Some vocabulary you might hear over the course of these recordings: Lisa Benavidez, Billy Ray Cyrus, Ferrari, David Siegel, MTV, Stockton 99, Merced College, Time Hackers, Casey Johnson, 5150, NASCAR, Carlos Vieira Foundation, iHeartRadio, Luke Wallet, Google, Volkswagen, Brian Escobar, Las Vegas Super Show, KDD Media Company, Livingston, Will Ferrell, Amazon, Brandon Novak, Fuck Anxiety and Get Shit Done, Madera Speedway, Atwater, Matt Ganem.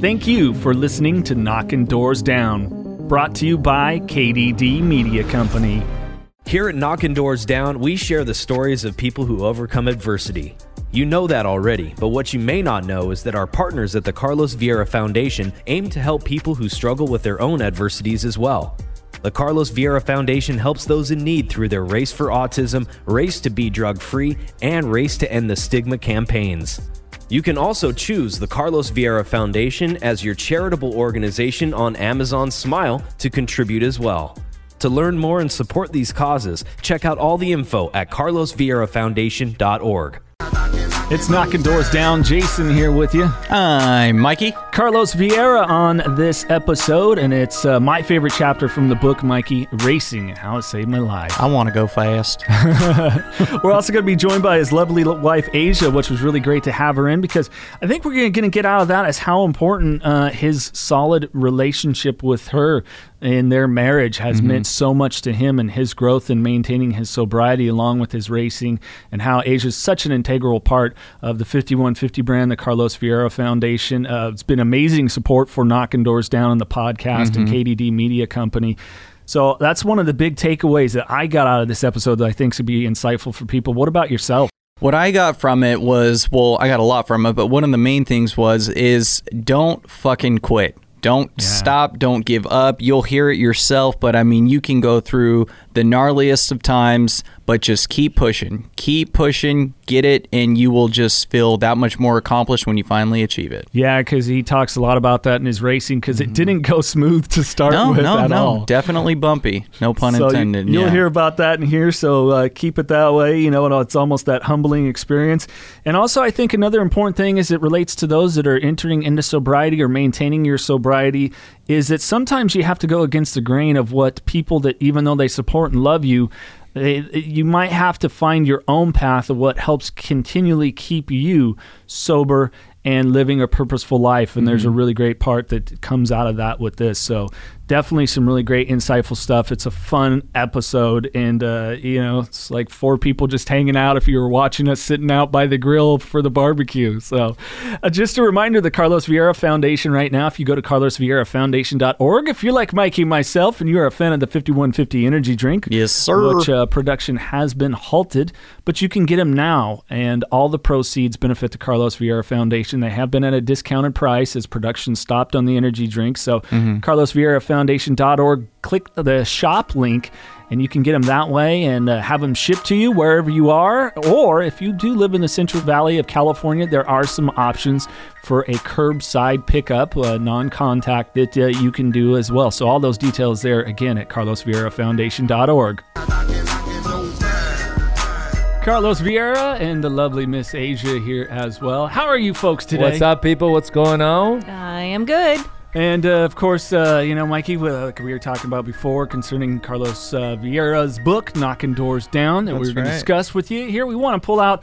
Thank you for listening to Knockin' Doors Down, brought to you by KDD Media Company. Here at Knockin' Doors Down, we share the stories of people who overcome adversity. You know that already, but what you may not know is that our partners at the Carlos Vieira Foundation aim to help people who struggle with their own adversities as well. The Carlos Vieira Foundation helps those in need through their Race for Autism, Race to Be Drug-Free, and Race to End the Stigma campaigns. You can also choose the Carlos Vieira Foundation as your charitable organization on Amazon Smile to contribute as well. To learn more and support these causes, check out all the info at carlosvierafoundation.org. It's Knockin' Doors Down. Jason here with you. I'm Mikey. Carlos Vieira on this episode, and it's my favorite chapter from the book, Mikey, Racing, How It Saved My Life. I want to go fast. We're also going to be joined by his lovely wife, Asia, which was really great to have her in, because I think we're going to get out of that as how important his solid relationship with her and their marriage has meant so much to him and his growth and maintaining his sobriety along with his racing, and how Asia is such an integral part of the 5150 brand, the Carlos Vieira Foundation. It's been amazing support for Knockin' Doors Down and the podcast and KDD Media Company. So that's one of the big takeaways that I got out of this episode that I think should be insightful for people. What about yourself? What I got from it was, well, I got a lot from it, but one of the main things was, is don't fucking quit. Don't stop. Don't give up. You'll hear it yourself, but I mean, you can go through the gnarliest of times, but just keep pushing. Keep pushing, get it, and you will just feel that much more accomplished when you finally achieve it. Yeah, because he talks a lot about that in his racing, because it didn't go smooth to start with at all. No, definitely bumpy. No pun intended. You'll hear about that in here, so keep it that way. You know, and it's almost that humbling experience. And also, I think another important thing is it relates to those that are entering into sobriety or maintaining your sobriety, is that sometimes you have to go against the grain of what people that, even though they support and love you, you might have to find your own path of what helps continually keep you sober and living a purposeful life. And there's a really great part that comes out of that with this. So definitely some really great insightful stuff. It's a fun episode. And, you know, it's like four people just hanging out if you were watching us sitting out by the grill for the barbecue. So just a reminder, the Carlos Vieira Foundation right now, if you go to carlosvierafoundation.org, if you're like Mikey and myself and you're a fan of the 5150 energy drink, yes, sir, which production has been halted, but you can get them now. And all the proceeds benefit the Carlos Vieira Foundation. They have been at a discounted price as production stopped on the energy drink. So carlosvierafoundation.org, click the shop link, and you can get them that way and have them shipped to you wherever you are. Or if you do live in the Central Valley of California, there are some options for a curbside pickup, non-contact, that you can do as well. So all those details there, again, at carlosvierafoundation.org. Carlos Vieira and the lovely Miss Asia here as well. How are you folks today? What's up, people? What's going on? I am good. And, of course, you know, Mikey, like we were talking about before concerning Carlos Vieira's book, Knockin' Doors Down, that we were going to discuss with you here. We want to pull out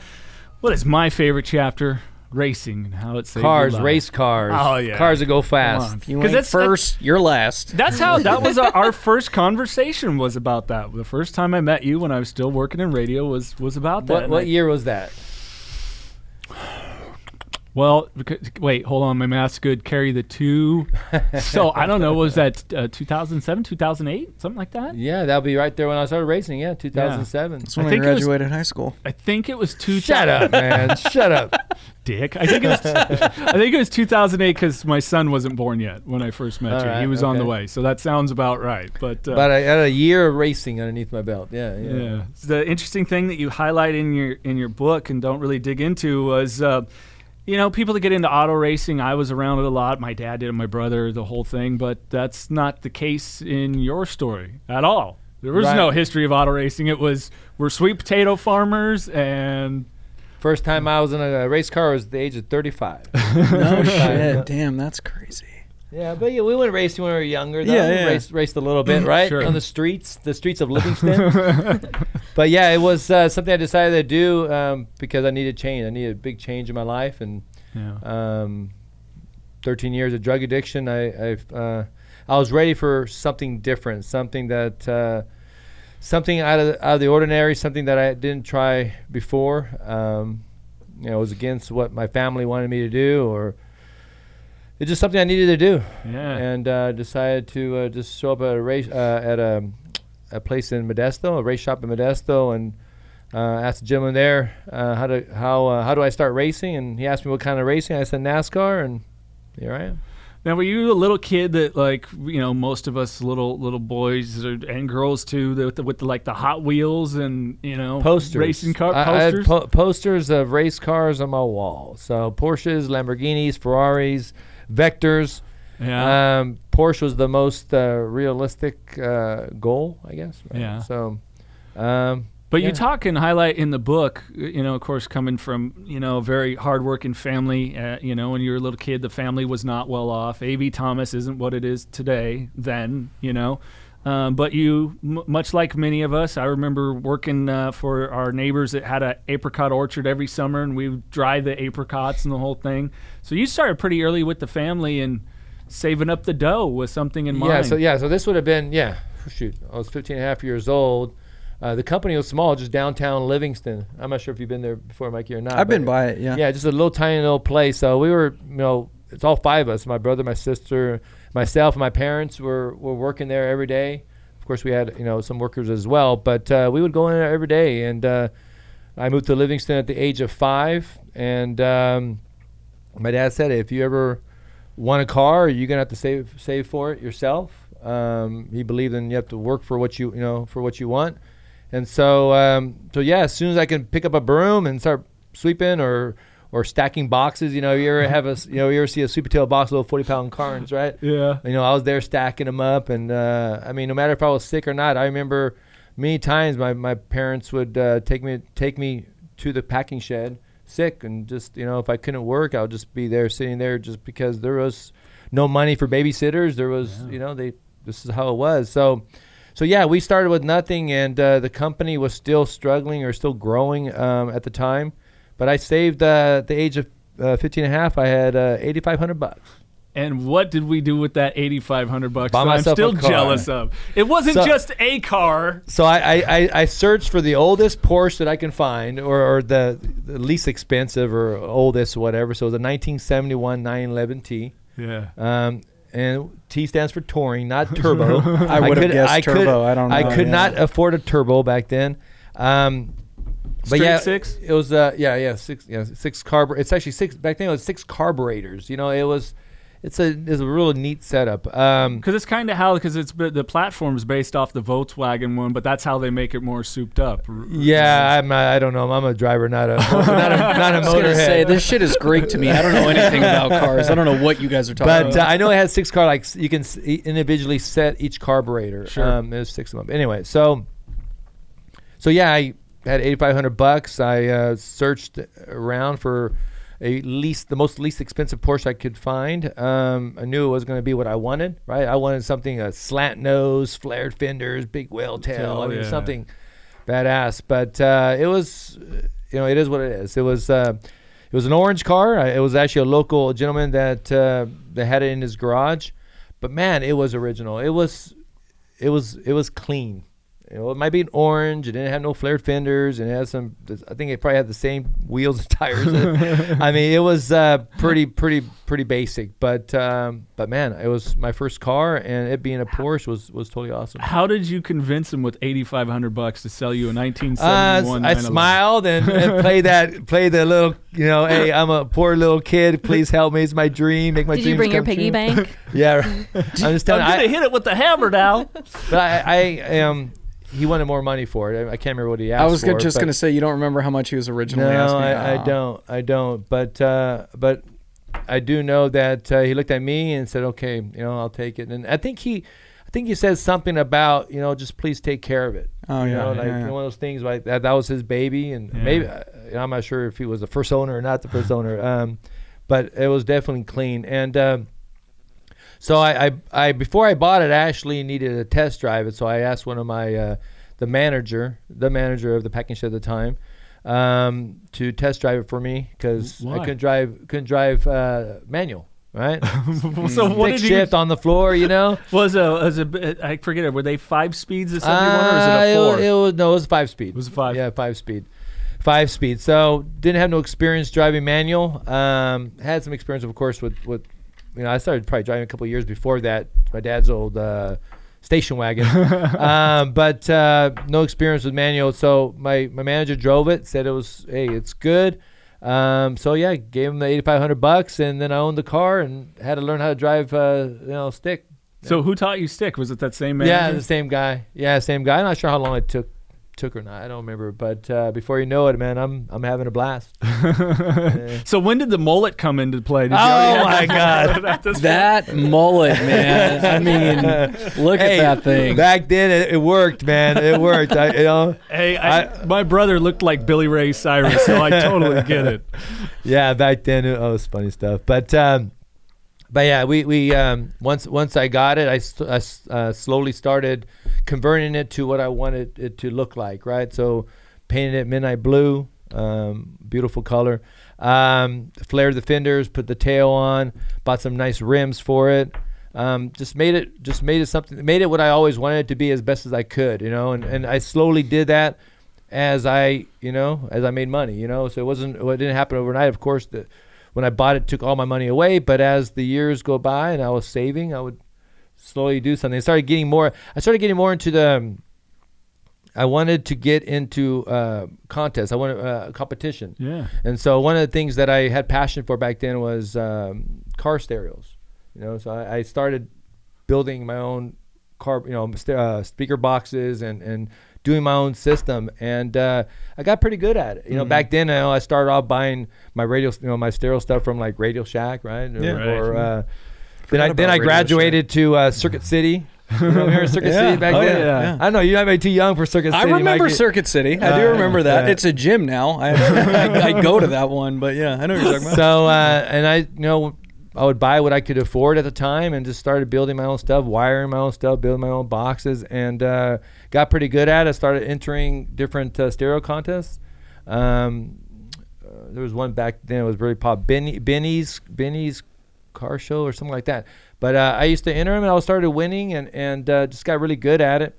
what is my favorite chapter, racing, and how it saved your life. Race cars. Oh, yeah. Cars that go fast. You ain't first, you're last. That's how, that was our first conversation was about that. The first time I met you when I was still working in radio was about that. What year was that? Well, because, wait, hold on. My math's good. Carry the two. So, I don't know. Was that 2007, 2008? Something like that? Yeah, that'll be right there when I started racing. Yeah, 2007. Yeah. That's when I graduated high school. I think it was Shut up, man. Shut up. Dick. I think it was 2008 because my son wasn't born yet when I first met you. Right, he was on the way. So, that sounds about right. But I had a year of racing underneath my belt. Yeah. The interesting thing that you highlight in your book and don't really dig into was... You know, people that get into auto racing, I was around it a lot. My dad did it, my brother, the whole thing. But that's not the case in your story at all. There was no history of auto racing. It was, we're sweet potato farmers. And first time I was in a race car was at the age of 35. No shit. Damn, that's crazy. Yeah, but we went racing when we were younger. Though. Yeah. Raced a little bit, right? Sure. On the streets of Livingston. But yeah, it was something I decided to do because I needed change. I needed a big change in my life. And 13 years of drug addiction, I was ready for something different, something out of the ordinary, something that I didn't try before. You know, it was against what my family wanted me to do, or it's just something I needed to do. Yeah. And decided to just show up at a race at a place in Modesto, a race shop in Modesto, and asked the gentleman there how do I start racing? And he asked me what kind of racing. I said NASCAR, and here I am. Now, were you a little kid that, like, you know, most of us little boys and girls too, with the, like, the Hot Wheels and, you know, posters, racing car posters? I had posters of race cars on my wall. So Porsches, Lamborghinis, Ferraris, Vectors. Yeah. Porsche was the most realistic goal, I guess. Right? Yeah. So, but you talk and highlight in the book, you know, of course, coming from, you know, a very hardworking family. You know, when you were a little kid, the family was not well off. A.B. Thomas isn't what it is today. Then, you know, but you, much like many of us, I remember working for our neighbors that had an apricot orchard every summer, and we would dry the apricots and the whole thing. So you started pretty early with the family and saving up the dough with something in mind. So this would have been, I was 15 and a half years old. The company was small, just downtown Livingston. I'm not sure if you've been there before, Mikey, or not. I've been by it, yeah. Yeah, just a little tiny little place. So we were, you know, it's all five of us, my brother, my sister, myself, and my parents were working there every day. Of course, we had, you know, some workers as well, but we would go in there every day. And I moved to Livingston at the age of 5, and my dad said, if you ever want a car, you're going to have to save for it yourself. He believed in you have to work for what you want. And so, as soon as I can pick up a broom and start sweeping or stacking boxes, you know, you ever see a super tail box, little 40-pound carns, right? Yeah. You know, I was there stacking them up, and I mean, no matter if I was sick or not, I remember many times my parents would take me to the packing shed sick, and just, you know, if I couldn't work, I would just be there sitting there, just because there was no money for babysitters. There was, you know, this is how it was. So yeah, we started with nothing, and the company was still struggling or still growing at the time. But I saved at the age of 15 and a half, I had $8,500. And what did we do with that $8,500? I'm still jealous of. It wasn't just a car. So I searched for the oldest Porsche that I can find, or the least expensive or oldest, whatever. So it was a 1971 911 T. Yeah. And T stands for touring, not turbo. I would have guessed turbo. I don't know. I could not afford a turbo back then. But yeah, six? It was six carburetors. It's actually six. Back then it was six carburetors. You know, it was. It's a real neat setup. Because it's kind of how, because it's the platform's based off the Volkswagen one, but that's how they make it more souped up. Yeah, I don't know. I'm a driver, not a motorhead. I was going to say, this shit is Greek to me. I don't know anything about cars. I don't know what you guys are talking about. But I know it had six cars. Like, you can individually set each carburetor. Sure. There's six of them. Anyway, so yeah, I had $8,500. I searched around for the most expensive Porsche I could find. I knew it was going to be what I wanted, right? I wanted something, a slant nose, flared fenders, big whale tail. Something badass. But it was, you know, it is what it is. It was an orange car. It was actually a local gentleman that had it in his garage. But man, it was original. It was clean. You know, it might be an orange. It didn't have no flared fenders, and it had some. I think it probably had the same wheels and tires. I mean, it was pretty basic. But man, it was my first car, and it being a Porsche was totally awesome. How did you convince him with $8,500 to sell you a 1971? I smiled and played the little, you know, hey, I'm a poor little kid. Please help me. It's my dream. Make my dreams come true. Did you bring your piggy bank? Yeah, right. I'm just telling you. I'm gonna hit it with the hammer now. But I am. He wanted more money for it. I can't remember what he asked for. I was just going to say, you don't remember how much he was originally asking. No, I don't. But I do know that he looked at me and said, okay, you know, I'll take it. And I think he said something about, you know, just please take care of it. Oh, you know, like one of those things like that. That was his baby. And maybe, you know, I'm not sure if he was the first owner or not the first owner. But it was definitely clean. And, so I before I bought it, I actually needed a test drive it. So I asked one of my the manager of the packing shed at the time, to test drive it for me because I couldn't drive manual. Right. So what did you shift on the floor? You know, I forget it. Were they 5 speeds or something? Or is it a 4? It was 5-speed. It was 5. Yeah, 5-speed. 5-speed. So didn't have no experience driving manual. Had some experience, of course, with. You know, I started probably driving a couple of years before that. My dad's old station wagon, but no experience with manual. So my manager drove it, said it was, hey, it's good. So yeah, gave him the $8,500, and then I owned the car and had to learn how to drive, stick. So who taught you stick? Was it that same manager? Yeah, the same guy. I'm not sure how long it took or not, I don't remember, but before you know it, man, I'm having a blast. So when did the mullet come into play? My god, that mullet, man. I mean, look at that thing. Back then it worked, man. My brother looked like Billy Ray Cyrus, so I totally get it. Yeah, back then it was funny stuff, but yeah, we once I got it, I slowly started converting it to what I wanted it to look like, right? So painted it midnight blue, beautiful color. Flared the fenders, put the tail on, bought some nice rims for it. Just made it what I always wanted it to be as best as I could, you know. And I slowly did that as I made money, you know. So it didn't happen overnight, of course. When I bought it, took all my money away. But as the years go by and I was saving, I would slowly do something. I started getting more into the. I wanted to get into contests. I wanted competition. Yeah. And so one of the things that I had passion for back then was car stereos. You know, so I started building my own car. You know, speaker boxes and doing my own system, and I got pretty good at it. You know, back then, I started off buying my radio, you know, my stereo stuff from like Radio Shack, right? Yeah. Then I graduated to Circuit City. You know, we were in Circuit City back then. Yeah. I don't know, you might be too young for Circuit City. I remember Circuit City. I do remember that. Yeah. It's a gym now. I go to that one, but yeah, I know what you're talking about. So, and I, you know, I would buy what I could afford at the time and just started building my own stuff, wiring my own stuff, building my own boxes, and got pretty good at it. I started entering different stereo contests. There was one back then, it was really popular, Benny's Car Show or something like that. But I used to enter them, and I started winning and just got really good at it.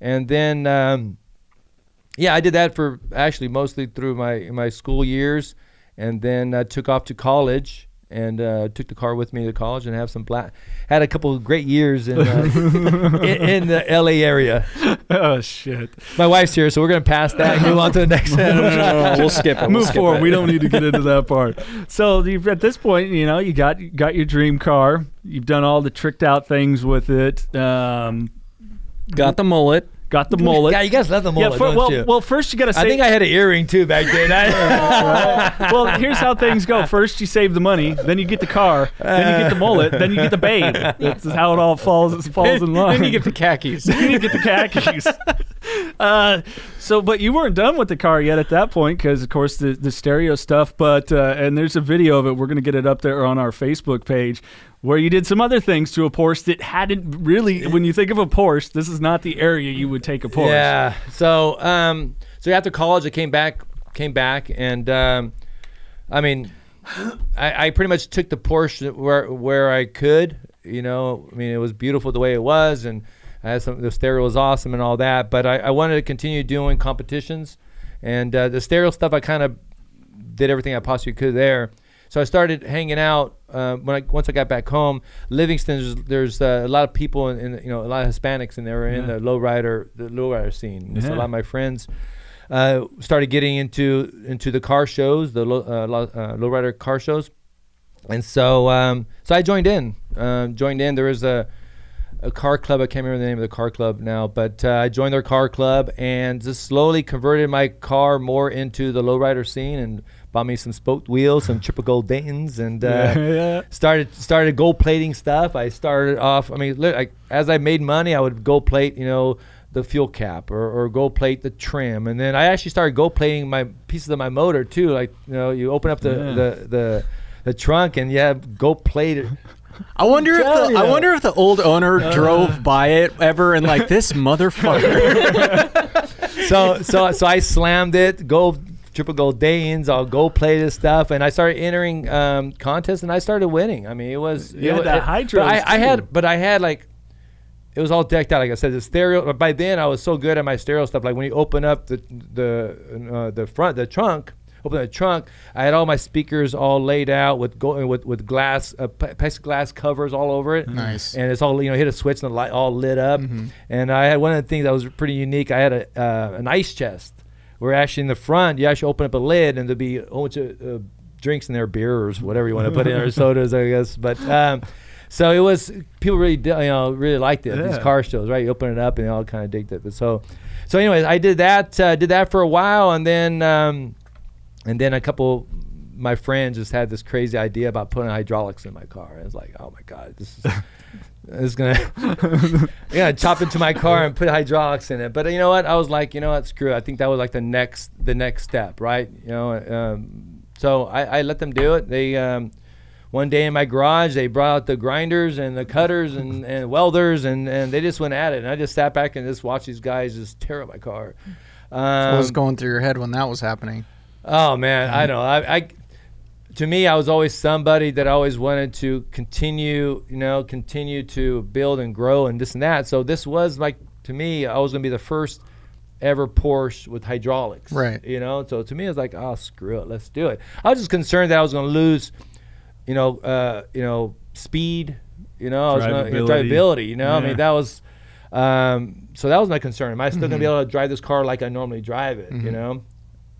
And then, I did that for actually mostly through my school years, and then I took off to college. And took the car with me to college and had a couple of great years in the LA area. Oh shit! My wife's here, so we're gonna pass that and move on to the next. No, we'll skip it. Move forward. We don't need to get into that part. So at this point, you know, you got your dream car. You've done all the tricked out things with it. Got the mullet. Yeah, you guys love the mullet, don't you? Well, first you got to save... I think I had an earring, too, back then. Well, here's how things go. First, you save the money. Then you get the car. Then you get the mullet. Then you get the babe. That's how it all falls in line. Then you get the khakis. But you weren't done with the car yet at that point because, of course, the stereo stuff. But and there's a video of it. We're going to get it up there on our Facebook page, where you did some other things to a Porsche that hadn't really, when you think of a Porsche, this is not the area you would take a Porsche. Yeah. So, so after college, I came back, and I mean, I pretty much took the Porsche where I could. You know, I mean, it was beautiful the way it was, and The stereo was awesome and all that, but I wanted to continue doing competitions, and the stereo stuff, I kind of did everything I possibly could there. So I started hanging out once I got back home. Livingston, there's a lot of people and a lot of Hispanics, and they were in the lowrider scene. Yeah. So a lot of my friends started getting into the car shows, the lowrider car shows, and so I joined in. There was a car club. I can't remember the name of the car club now, but I joined their car club and just slowly converted my car more into the lowrider scene, and bought me some spoked wheels, some triple gold Daytons, and started gold plating stuff. I started off, as I made money, I would gold plate, the fuel cap or gold plate the trim. And then I actually started gold plating my pieces of my motor too. Like, you open up the trunk and you have gold plated. I wonder if the old owner drove by it ever and like, this motherfucker. So I slammed it, gold triple gold Daytons. I'll go play this stuff, and I started entering contests, and I started winning. It was all decked out. Like I said, the stereo. By then, I was so good at my stereo stuff. Like when you open up the trunk, I had all my speakers all laid out with glass, plexiglass covers all over it. Nice. And it's all, hit a switch and the light all lit up. Mm-hmm. And I had one of the things that was pretty unique. I had an ice chest. We're actually in the front. You actually open up a lid, and there'll be a whole bunch of drinks in there, beers, whatever you want to put in, or sodas, I guess. But so it was, people really liked it. Yeah. These car shows, right? You open it up, and they all kind of digged it. But so anyways, I did that for a while, and then a couple. My friend just had this crazy idea about putting hydraulics in my car. And it's like, oh my God, this is gonna chop into my car and put hydraulics in it. But you know what? I was like, you know what? Screw it. I think that was like the next step, right? So I let them do it. They one day in my garage, they brought out the grinders and the cutters and welders, and they just went at it. And I just sat back and just watched these guys just tear up my car. So what was going through your head when that was happening? Oh man, I don't know. To me, I was always somebody that always wanted to continue to build and grow and this and that. So this was like, to me, I was gonna be the first ever Porsche with hydraulics. Right. So to me, it was like, oh, screw it, let's do it. I was just concerned that I was gonna lose, speed, drivability. That was. So that was my concern. Am I still gonna be able to drive this car like I normally drive it? Mm-hmm. No.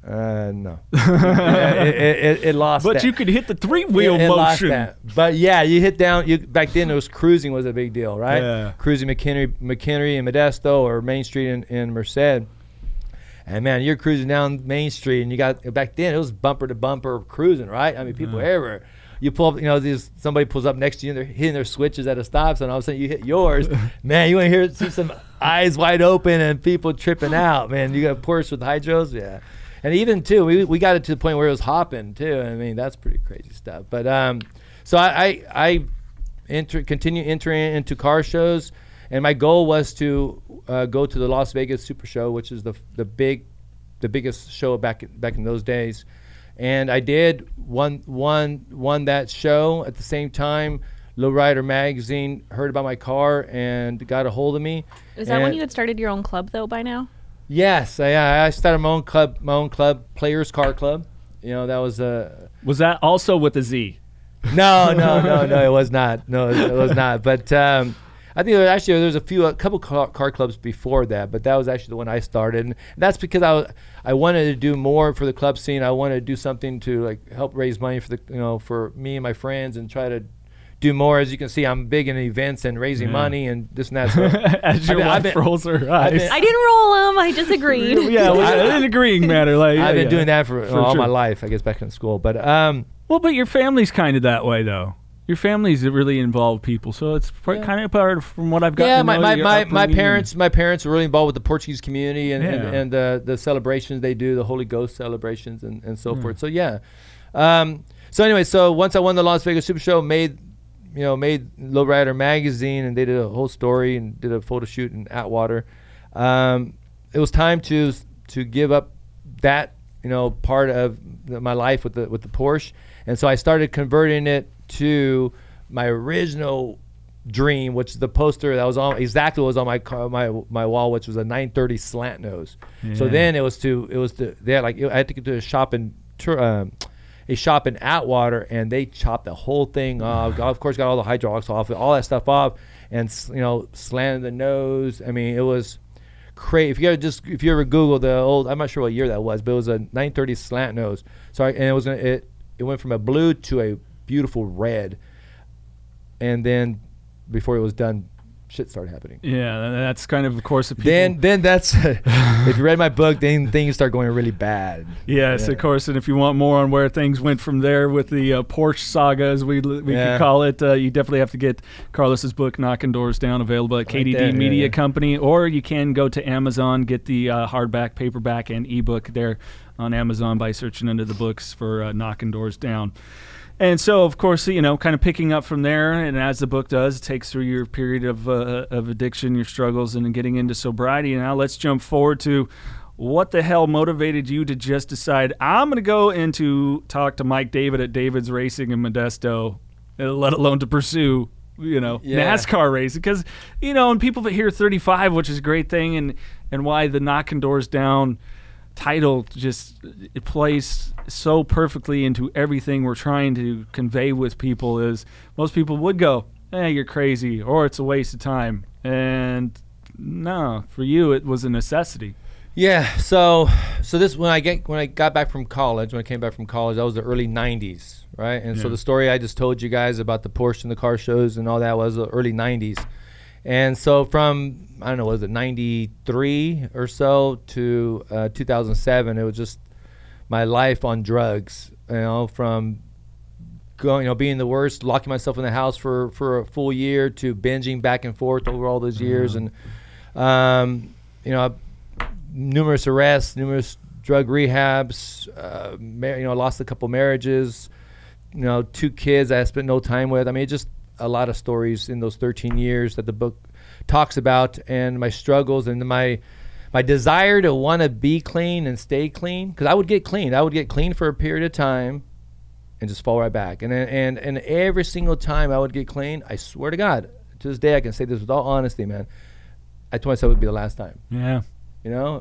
It lost. But that. You could hit the three-wheel motion. Lost that. But yeah, you hit down. Back then, it was cruising was a big deal, right? Yeah. Cruising McHenry in Modesto or Main Street in Merced. And man, you're cruising down Main Street, and you got, back then it was bumper to bumper cruising, right? I mean, people everywhere. You pull up, somebody pulls up next to you, and they're hitting their switches at a stop, so all of a sudden you hit yours. Man, you want to see some eyes wide open and people tripping out. Man, you got Porsche with hydros, yeah. And even too, we got it to the point where it was hopping too. I mean, that's pretty crazy stuff. But so I continue entering into car shows, and my goal was to go to the Las Vegas Super Show, which is the biggest show back in those days. And I did won that show. At the same time, Lowrider Magazine heard about my car and got a hold of me. Is that when you had started your own club though by now? Yes, I started my own club, Players Car Club. That was a. Was that also with a Z? No, it was not. No, it was not. But I think there was a couple car clubs before that, but that was actually the one I started, and that's because I wanted to do more for the club scene. I wanted to do something to like help raise money for the for me and my friends and try to do more. As you can see, I'm big in events and raising money and this and that. So as your wife rolls her eyes. I didn't roll them. I just agreed. Yeah, it didn't agreeing matter. Like, I've been doing that for all my life, I guess, back in school. But but your family's kind of that way, though. Your family's really involved people, so it's kind of part of, from what I've gotten. Yeah, my parents were really involved with the Portuguese community and the celebrations they do, the Holy Ghost celebrations and so forth. So yeah. So anyway, so once I won the Las Vegas Super Show, made Lowrider Magazine, and they did a whole story and did a photo shoot in Atwater. It was time to give up that part of my life with the Porsche, and so I started converting it to my original dream, which the poster that was on exactly what was on my car, my wall, which was a 930 slant nose. Yeah. So then it was to they had I had to go to a shop in Atwater, and they chopped the whole thing off. Of course, got all the hydraulics off, all that stuff off, and slanted the nose. I mean, it was crazy. If you ever Google the old, I'm not sure what year that was, but it was a 930 slant nose. So it went from a blue to a beautiful red, and then before it was done, shit started happening. Yeah, that's kind of the course of people. Then that's, if you read my book, then things start going really bad. Yes, yeah. Of course, and if you want more on where things went from there with the Porsche saga, as we could call it, you definitely have to get Carlos's book, Knockin' Doors Down, available at KDD Media Company, or you can go to Amazon, get the hardback, paperback, and ebook there on Amazon by searching under the books for Knockin' Doors Down. And so, of course, kind of picking up from there, and as the book does, it takes through your period of addiction, your struggles, and getting into sobriety. Now let's jump forward to what the hell motivated you to just decide, I'm going to go into talk to Mike David at David's Racing in Modesto, let alone to pursue, NASCAR racing. Because, and people that hear 35, which is a great thing, and why the Knockin' Doors Down title it plays so perfectly into everything we're trying to convey with people, is most people would go, hey, you're crazy, or it's a waste of time. And no, for you it was a necessity. Yeah, so this, when I came back from college, that was the early 90s, right? And so the story I just told you guys about the Porsche and the car shows and all that was the early 90s. And so from, I don't know, was it 93 or so to 2007, it was just my life on drugs, from going, being the worst, locking myself in the house for a full year, to binging back and forth over all those years. And, numerous arrests, numerous drug rehabs, lost a couple marriages, 2 kids I spent no time with. I mean, it just, a lot of stories in those 13 years that the book talks about, and my struggles and my desire to want to be clean and stay clean. Because I would get clean. I would get clean for a period of time and just fall right back. And every single time I would get clean, I swear to God, to this day I can say this with all honesty, man, I told myself it would be the last time. Yeah.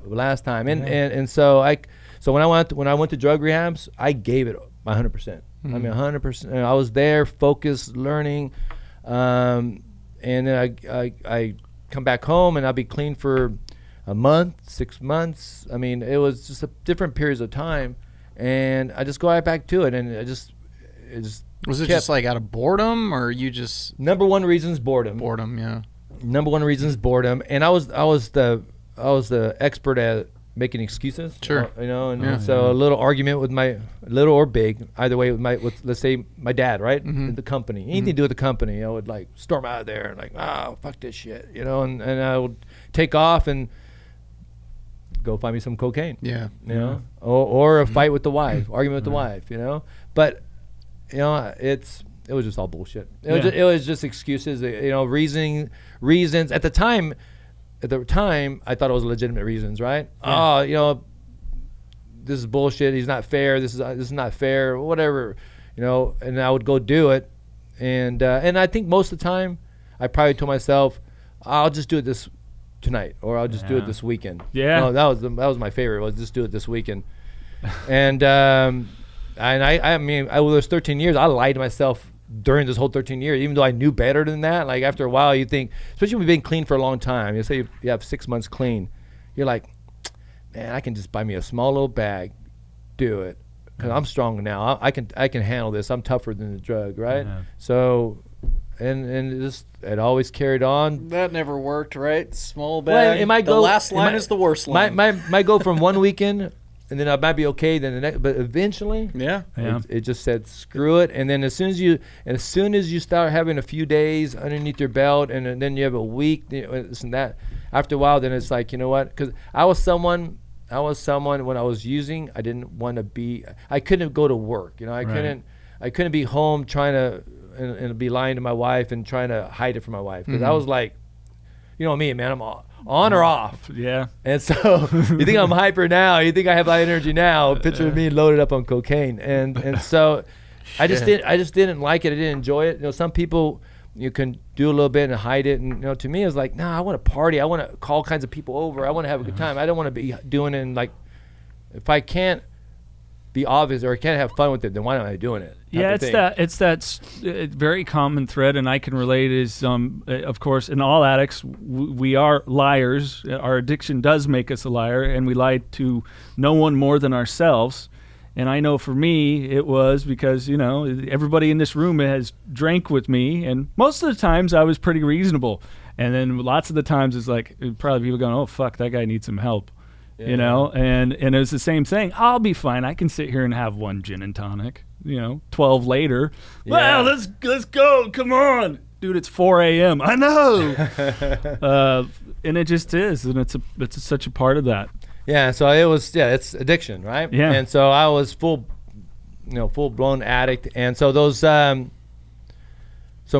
Last time. And so when I went to drug rehabs, I gave it 100%. Mm-hmm. 100%. I was there, focused, learning, and then I come back home and I'll be clean for a month, 6 months. It was just different periods of time, and I just go right back to it. And I just was it kept. Just like out of boredom, or you just number one reason's boredom. Boredom, yeah. Number one reason's boredom, and I was the expert at making excuses, sure, A little argument with my little or big, either way, with let's say my dad, right, mm-hmm. The company, anything to do with the company, I would storm out of there and fuck this shit, and I would take off and go find me some cocaine, or a fight with the wife, argument with the wife, but it was just all bullshit. It was just excuses, reasons at the time. At the time, I thought it was legitimate reasons, right? Yeah. Oh, this is bullshit. He's not fair. This is not fair. Whatever, And I would go do it, and I think most of the time, I probably told myself, I'll just do it this tonight, or I'll just do it this weekend. Yeah. No, that was my favorite. Was just do it this weekend, and I was 13 years. I lied to myself during this whole 13 years, even though I knew better than that. After a while, you think, especially when you've been clean for a long time, you say you have 6 months clean, you're like, man, I can just buy me a small little bag, do it, because I'm strong now. I can handle this. I'm tougher than the drug, right? Yeah. So, it always carried on. That never worked, right? Small bag. Well, the last line is the worst line. Might go from one weekend, and then I might be okay. Then the next, but eventually, it just said screw it. And then as soon as you start having a few days underneath your belt, and then you have a week, this and that. After a while, then it's like, you know what? Because I was someone when I was using, I didn't want to be. I couldn't go to work. I couldn't be home trying to and be lying to my wife and trying to hide it from my wife, because I was like, me, man, I'm all. On or off. Yeah. And so you think I'm hyper now. You think I have high energy now. Picture me loaded up on cocaine. And so I just didn't like it. I didn't enjoy it. Some people you can do a little bit and hide it. And, you know, to me, it was like, nah, I want to party. I want to call all kinds of people over. I want to have a good time. I don't want to be doing it. And, like, if I can't be obvious or I can't have fun with it, then why am I doing it? Yeah, it's that very common thread, and I can relate is, of course, in all addicts, we are liars. Our addiction does make us a liar, and we lie to no one more than ourselves. And I know for me, it was because, you know, everybody in this room has drank with me, and most of the times I was pretty reasonable. And then lots of the times it's like, probably people going, oh, fuck, that guy needs some help. Yeah. You know, and it was the same thing. I'll be fine. I can sit here and have one gin and tonic, you know, 12 later. Yeah. Wow, let's go. Come on. Dude, it's 4 a.m. I know. And it just is. And it's such a part of that. Yeah, so it was, it's addiction, right? Yeah. And so I was full-blown addict. And so those, so I'm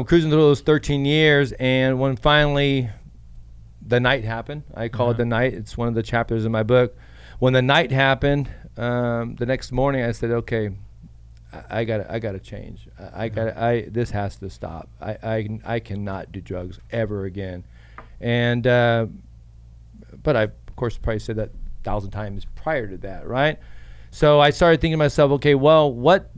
cruising through those 13 years, and when finally the night happened, I call it the night. It's one of the chapters in my book. When the night happened, the next morning I said, okay, I gotta change. This has to stop. I cannot do drugs ever again. And, but I, of course, probably said that 1,000 times prior to that, right? So I started thinking to myself, okay, well, what's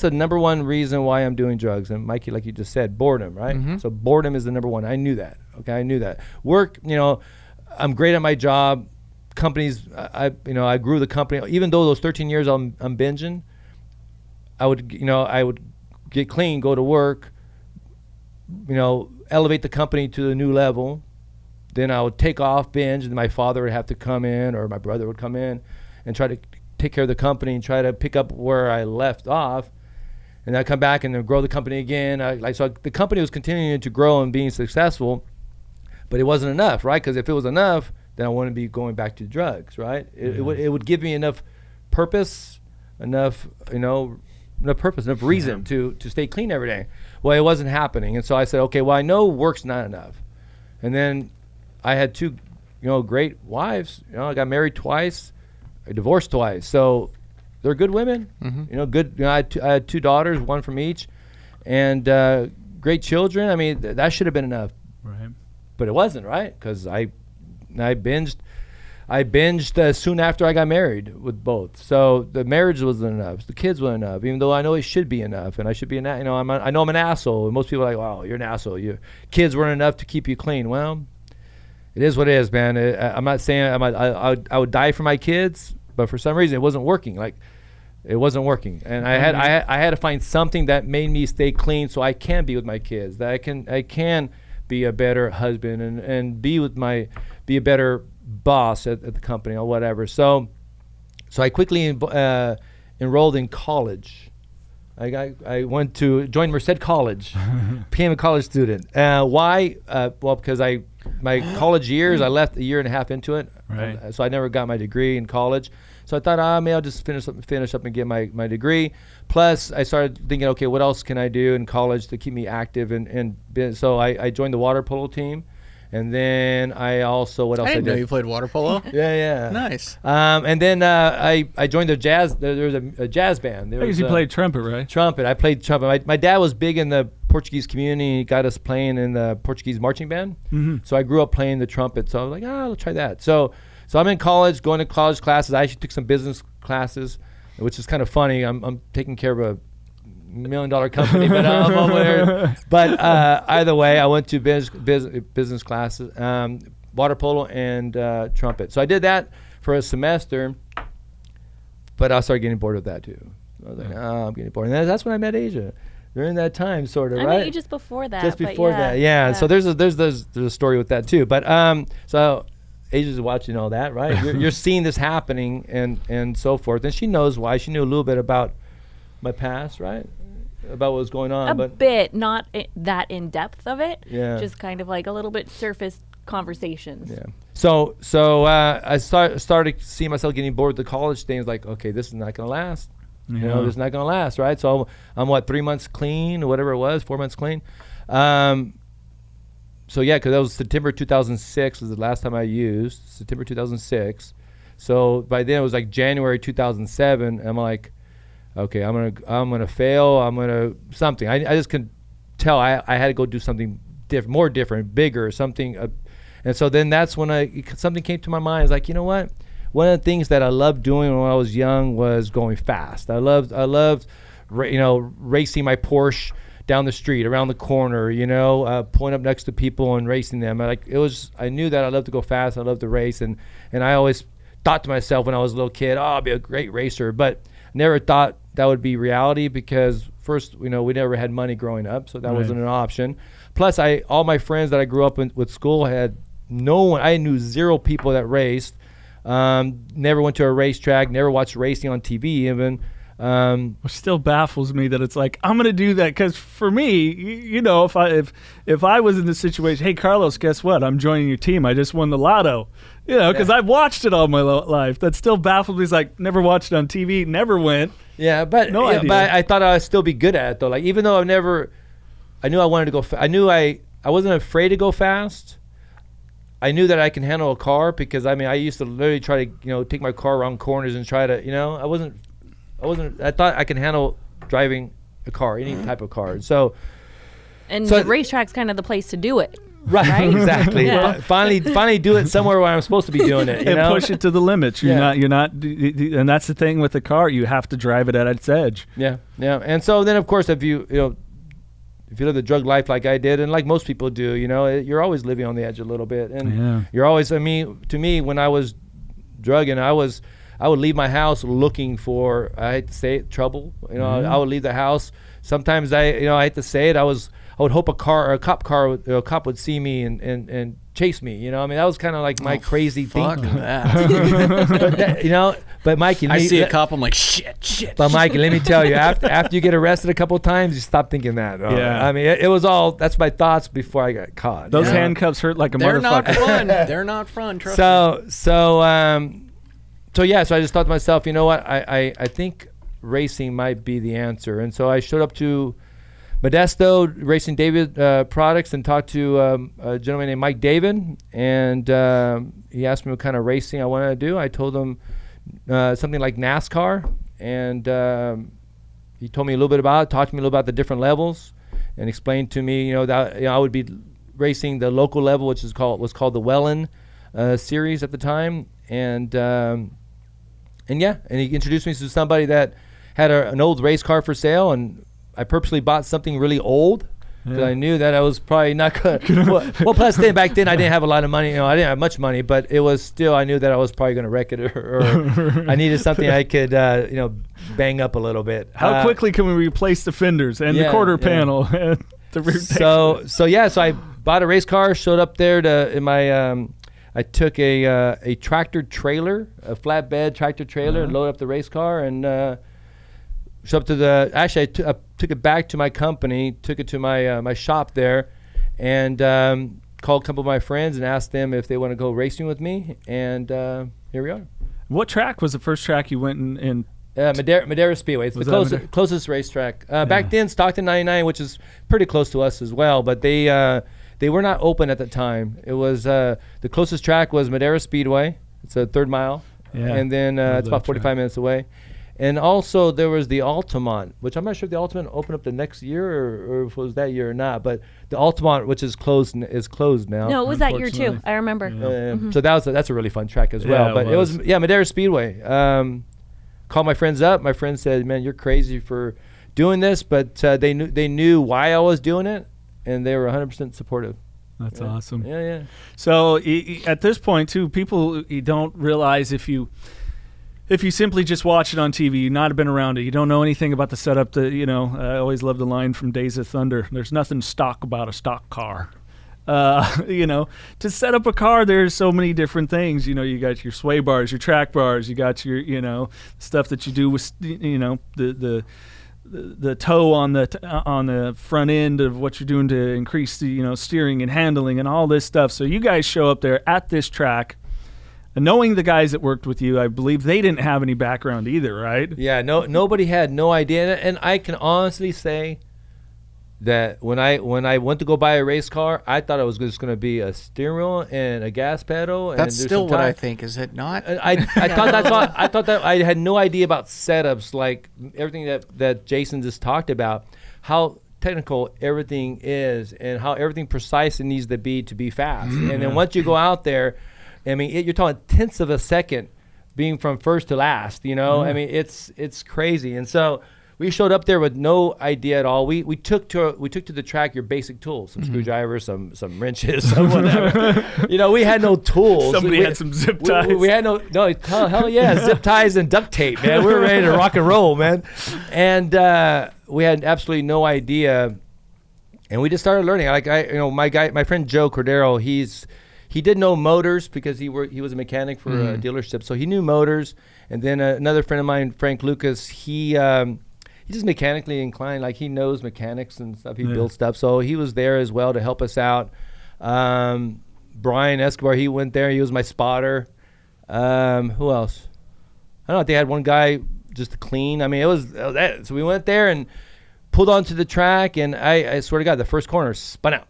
the number one reason why I'm doing drugs? And Mikey, like you just said, boredom, right? Mm-hmm. So boredom is the number one. I knew that. Okay, I knew that. Work, you know, I'm great at my job. Companies, I grew the company. Even though those 13 years I'm binging, I would get clean, go to work, you know, elevate the company to the new level. Then I would take off, binge, and my father would have to come in, or my brother would come in and try to take care of the company and try to pick up where I left off. And I'd come back and then grow the company again. The company was continuing to grow and being successful, but it wasn't enough, right? Because if it was enough, then I wouldn't be going back to drugs, right? It would give me enough purpose, enough reason to stay clean every day. Well, it wasn't happening. And so I said, okay, well, I know work's not enough. And then I had two, great wives. You know, I got married twice, I divorced twice. So they're good women. Mm-hmm. I had two daughters, one from each, and great children. I mean, that should have been enough, right? But it wasn't, right? Because I binged soon after I got married with both. So the marriage wasn't enough. The kids weren't enough, even though I know it should be enough. And I should be an, you know, I know I'm an asshole. And most people are like, wow, you're an asshole. Your kids weren't enough to keep you clean. Well, it is what it is, man. I'm not saying I would die for my kids, but for some reason it wasn't working. Like, it wasn't working, and I had to find something that made me stay clean, so I can be with my kids. That I can be a better husband and be a better boss at the company or whatever. So I quickly enrolled in college. I joined Merced College, became a college student. Why? Well, because my college years, I left a year and a half into it, right? So I never got my degree in college. So I thought, maybe I'll just finish up and get my degree. Plus, I started thinking, okay, what else can I do in college to keep me active? And so I joined the water polo team. And then I also, what else I did? I didn't know you played water polo. Yeah. Nice. And then I joined the jazz. There was a jazz band. I guess you played trumpet, right? Trumpet. I played trumpet. My dad was big in the Portuguese community. He got us playing in the Portuguese marching band. Mm-hmm. So I grew up playing the trumpet. So I was like, let's try that. So I'm in college, going to college classes. I actually took some business classes, which is kind of funny. I'm taking care of a $1 million company, but I'm over there. But either way, I went to business classes, water polo and trumpet. So I did that for a semester, but I started getting bored of that too. I was like, I'm getting bored. And that's when I met Asia. During that time, sort of, right? I met you just before that. Yeah. So there's a story with that too. But so Asia's watching all that, right? You're seeing this happening and so forth, and she knows why. She knew a little bit about my past, right? About what was going on, but a bit, not that in depth of it. Yeah, just kind of like a little bit surface conversations. Yeah. So I started seeing myself getting bored with the college things. Like, okay, this is not gonna last. Yeah. This is not gonna last, right? So I'm 3 months clean, or whatever it was, 4 months clean. So yeah, because that was September 2006 was the last time I used, September 2006. So by then it was like January 2007. I'm like, okay, I'm gonna fail. I'm gonna something. I just can tell I had to go do something more different, bigger, something. And so then that's when something came to my mind. I was like, you know what? One of the things that I loved doing when I was young was going fast. I loved racing my Porsche down the street, around the corner, pulling up next to people and racing them. I knew that I loved to go fast. I loved to race, and I always thought to myself when I was a little kid, oh, I'll be a great racer, but never thought that would be reality because first, we never had money growing up, so that right. wasn't an option. Plus, all my friends that I grew up with school had no one. I knew zero people that raced. Never went to a racetrack. Never watched racing on TV even. Which still baffles me that it's like I'm gonna do that because for me, if I was in this situation, hey Carlos, guess what? I'm joining your team. I just won the lotto, because I've watched it all my life. That still baffles me. It's like never watched it on TV, never went. Yeah, but no idea. But I thought I'd still be good at it though. Like even though I knew I wanted to go. I knew I wasn't afraid to go fast. I knew that I can handle a car because I used to literally try to take my car around corners and try to I thought I could handle driving a car, any type of car. So the racetrack's kind of the place to do it. Right? Exactly. Yeah. Finally do it somewhere where I'm supposed to be doing it. And push it to the limits. You're not, and that's the thing with the car. You have to drive it at its edge. Yeah. Yeah. And so then, of course, if you live the drug life like I did and like most people do, you're always living on the edge a little bit. And you're always, to me, when I was drugging, I would leave my house looking for, I hate to say it, trouble. I would leave the house. Sometimes I hate to say it, I would hope a cop would see me and chase me. That was kind of like my crazy thinking. But Mike, I see a cop, I'm like shit. But Mike, let me tell you, after you get arrested a couple of times, you stop thinking that. Yeah. It was all that's my thoughts before I got caught. Those handcuffs hurt like a motherfucker. They're not fun. Trust me. So I just thought to myself, you know what? I think racing might be the answer. And so I showed up to Modesto Racing David products and talked to a gentleman named Mike David. And he asked me what kind of racing I wanted to do. I told him something like NASCAR. And he told me a little bit about it, talked to me a little about the different levels, and explained to me, that I would be racing the local level, which was called the Welland series at the time. And he introduced me to somebody that had an old race car for sale, and I purposely bought something really old because I knew that I was probably not going to. Well, plus then back then I didn't have a lot of money. I didn't have much money, but it was still I knew that I was probably going to wreck it, or I needed something I could bang up a little bit. How quickly can we replace the fenders and the quarter panel and the rear? So I bought a race car, showed up there in my. I took a tractor trailer, a flatbed tractor trailer, and loaded up the race car and I took it back to my company, took it to my my shop there, and called a couple of my friends and asked them if they want to go racing with me, and here we are. What track was the first track you went in? Madera Speedway. It's the closest racetrack. Back then, Stockton 99, which is pretty close to us as well, but they were not open at the time. It was the closest track was Madera Speedway. It's a 3rd mile, and then it's about 45 minutes away. And also there was the Altamont, which I'm not sure if the Altamont opened up the next year or if it was that year or not. But the Altamont, which is closed now. No, it was that year too. I remember. Yeah. So that's a really fun track as well. Yeah, but it was Madera Speedway. Called my friends up. My friends said, "Man, you're crazy for doing this," but they knew why I was doing it. And they were 100% supportive. That's awesome. Yeah, yeah. So at this point, too, people don't realize if you simply just watch it on TV, you've not been around it, you don't know anything about the setup. I always love the line from Days of Thunder. There's nothing stock about a stock car. To set up a car, there's so many different things. You got your sway bars, your track bars, you got your, stuff that you do with, the toe on the front end of what you're doing to increase the steering and handling and all this stuff. So you guys show up there at this track, and knowing the guys that worked with you, I believe they didn't have any background either, right? Yeah, nobody had no idea, and I can honestly say that when I went to go buy a race car, I thought it was just going to be a steering wheel and a gas pedal. And that's still what I think, is it not? I thought that I had no idea about setups, like everything that Jason just talked about. How technical everything is and how everything precise it needs to be fast. Mm-hmm. And then once you go out there, I mean, you're talking tenths of a second being from first to last, you know? Mm-hmm. I mean, it's crazy. And so we showed up there with no idea at all. We took to the track your basic tools, some mm-hmm. screwdrivers, some wrenches, some whatever. You know, we had no tools. Somebody had some zip ties. We had no hell yeah, zip ties and duct tape, man. We were ready to rock and roll, man. And we had absolutely no idea, and we just started learning. Like my friend Joe Cordero, he did know motors because he was a mechanic for a dealership, so he knew motors. And then another friend of mine, Frank Lucas, he's just mechanically inclined, like he knows mechanics and stuff. He builds stuff, so he was there as well to help us out. Brian Escobar, he went there. He was my spotter. Who else? I don't know. They had one guy just to clean. I mean, it was that. So we went there and pulled onto the track, and I swear to God, the first corner spun out.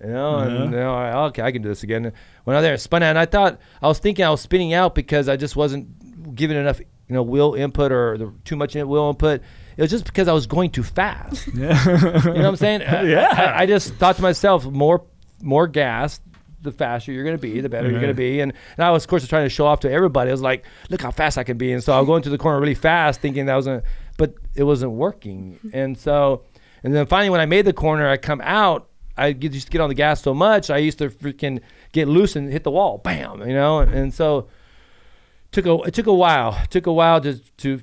You know, okay, I can do this again. Went out there, spun out, and I was spinning out because I just wasn't giving enough wheel input or too much wheel input. It was just because I was going too fast. Yeah. You know what I'm saying? Yeah. I just thought to myself, more gas, the faster you're going to be, the better you're going to be. And I was, of course, trying to show off to everybody. I was like, look how fast I can be. And so I was going to the corner really fast thinking that was going to, but it wasn't working. And so, and then finally when I made the corner, I come out, I used to get on the gas so much, I used to freaking get loose and hit the wall. Bam, you know? And so... It took a while to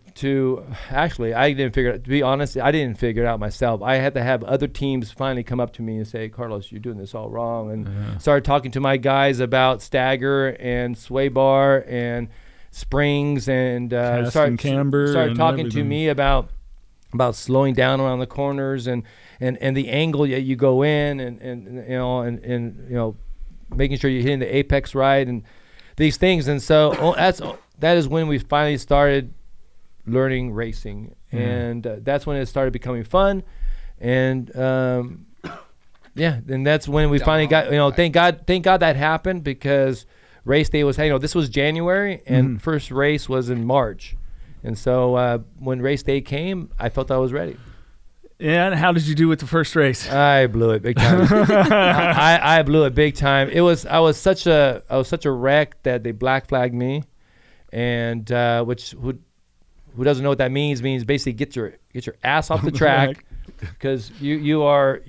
actually, I didn't figure it out. To be honest, I didn't figure it out myself. I had to have other teams finally come up to me and say, Carlos, you're doing this all wrong. And started talking to my guys about stagger and sway bar and springs and started talking everything. To me about slowing down around the corners and the angle that you go in and making sure you're hitting the apex right and these things. And so that is when we finally started learning racing, and that's when it started becoming fun. And then that's when we finally got, thank God that happened, because race day was, this was January, and first race was in March. And so when race day came, I felt I was ready. And how did you do with the first race? I blew it big time. I blew it big time. It was I was such a wreck that they black flagged me, and which who doesn't know what that means basically get your ass off the track, because you are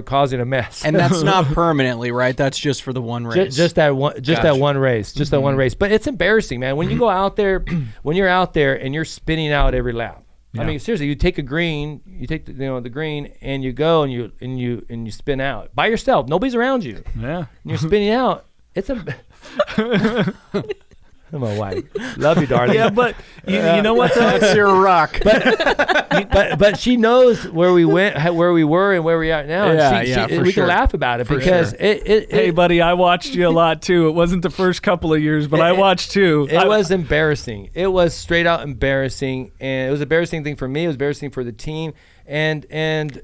causing a mess. And that's not permanently, right? That's just for the one race. Just that one race. But it's embarrassing, man. When you go out there, when you're out there and you're spinning out every lap. Yeah. I mean, seriously, you take a green, the green, and you go and you spin out by yourself. Nobody's around you. Yeah, and you're spinning out. It's a. I'm a wife. Love you, darling. Yeah, but you know what? That's your rock. But she knows where we went, where we were, and where we are now. And we can laugh about it because Hey, buddy, I watched you a lot too. It wasn't the first couple of years, but I watched too. It was embarrassing. It was straight out embarrassing, and it was an embarrassing thing for me. It was embarrassing for the team. And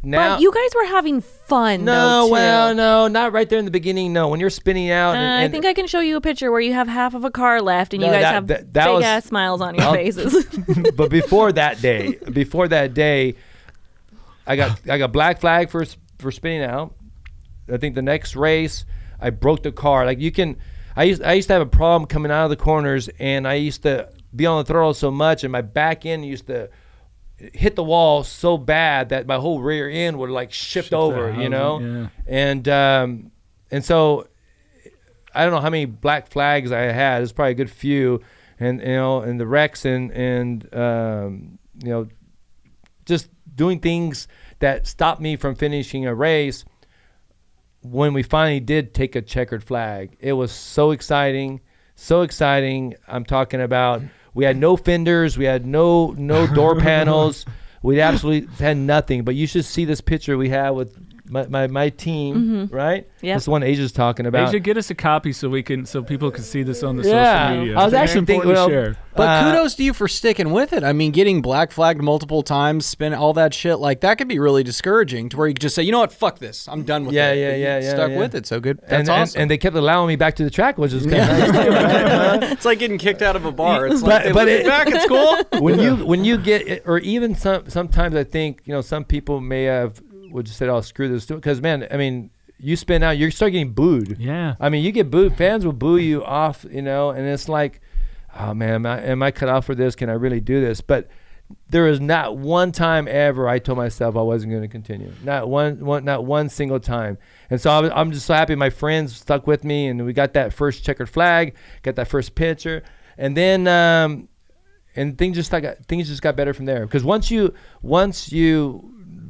now, but you guys were having fun. No, not right there in the beginning. No, when you're spinning out. And I think I can show you a picture where you have half of a car left, and you guys have big ass smiles on your faces. But before that day, I got black flag for spinning out. I think the next race I broke the car. Like I used to have a problem coming out of the corners, and I used to be on the throttle so much, and my back end used to hit the wall so bad that my whole rear end would like shift over, and so I don't know how many black flags I had. It's probably a good few, and the wrecks and just doing things that stopped me from finishing a race. When we finally did take a checkered flag, it was so exciting, so exciting. I'm talking about. We had no fenders. We had no door panels. We absolutely had nothing. But you should see this picture we have with my team, right? Yeah. That's the one Asia's talking about. Asia, get us a copy so people can see this on the social media. I was actually thinking, but kudos to you for sticking with it. I mean, getting black flagged multiple times, spin all that shit, like that could be really discouraging, to where you could just say, you know what, fuck this, I'm done with it. Stuck with it, so good. That's awesome. And they kept allowing me back to the track, which is kind of nice. It's like getting kicked out of a bar. It's like, but back at school. When you get, or even sometimes I think, some people may have would just say, "Oh, screw this," because man, I mean, you spin out, you start getting booed. Yeah. I mean, you get booed. Fans will boo you off, you know, and it's like, oh man, am I cut off for this? Can I really do this? But there is not one time ever I told myself I wasn't going to continue. Not one single time. And so I'm just so happy my friends stuck with me, and we got that first checkered flag, got that first picture, and then and things just got better from there. Because once you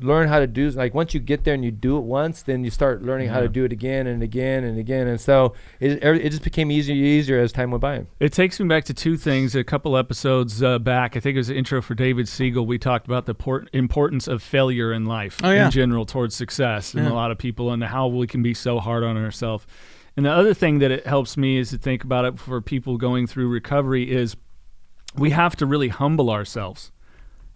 learn how to do, like once you get there and you do it once, then you start learning how to do it again and again and again. And so it just became easier as time went by. It takes me back to two things. A couple episodes back, I think it was the intro for David Siegel, we talked about the importance of failure in life in general towards success and a lot of people, and how we can be so hard on ourselves. And the other thing that it helps me is to think about it for people going through recovery is we have to really humble ourselves.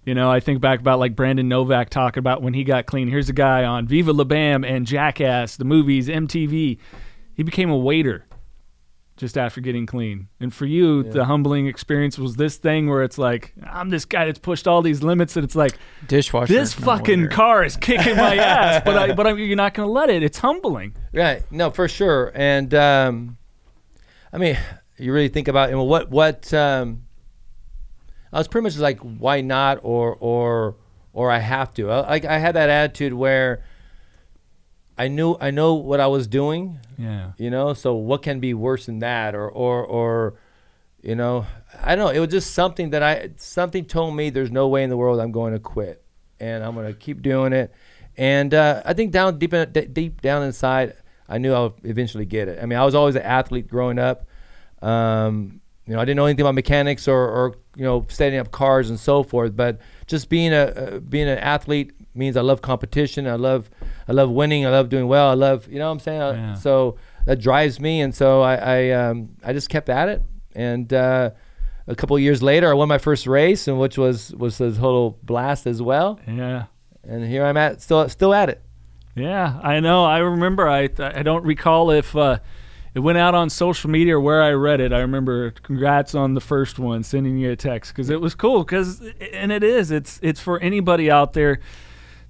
You know, I think back about like Brandon Novak talking about when he got clean. Here's a guy on Viva La Bam and Jackass, the movies, MTV. He became a waiter just after getting clean. And for you, the humbling experience was this thing where it's like, I'm this guy that's pushed all these limits, and it's like, dishwasher. This fucking waiter. Car is kicking my ass, but you're not going to let it. It's humbling. Right. No, for sure. And I mean, you really think about I was pretty much like, why not, or I have to. I had that attitude where I know what I was doing. Yeah. You know, so what can be worse than that, or you know, I don't know. It was just something that something told me there's no way in the world I'm going to quit, and I'm going to keep doing it. And I think deep down inside, I knew I would eventually get it. I mean, I was always an athlete growing up. You know, I didn't know anything about mechanics or you know, setting up cars and so forth. But just being an athlete means I love competition. I love winning. I love doing well. I love, you know what I'm saying? Yeah. So that drives me. And so I just kept at it. And a couple of years later, I won my first race, and which was a total blast as well. Yeah. And here I'm at, still at it. Yeah, I know. I remember. I don't recall if. It went out on social media or where I read it. I remember, congrats on the first one, sending you a text, because it was cool. It's for anybody out there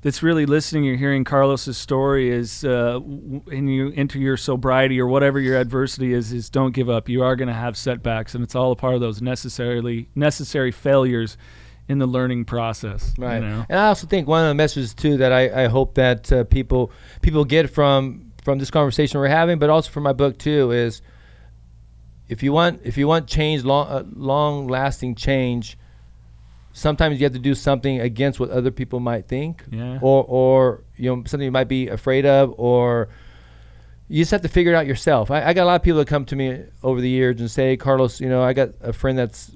that's really listening. You're hearing Carlos's story is, and you enter your sobriety or whatever your adversity is don't give up. You are going to have setbacks, and it's all a part of those necessary failures in the learning process. Right. You know? And I also think one of the messages too that I hope that people get from this conversation we're having, but also from my book too, is if you want change, long-lasting change, sometimes you have to do something against what other people might think, or you know, something you might be afraid of, or you just have to figure it out yourself. I got a lot of people that come to me over the years and say, Carlos, you know, I got a friend that's,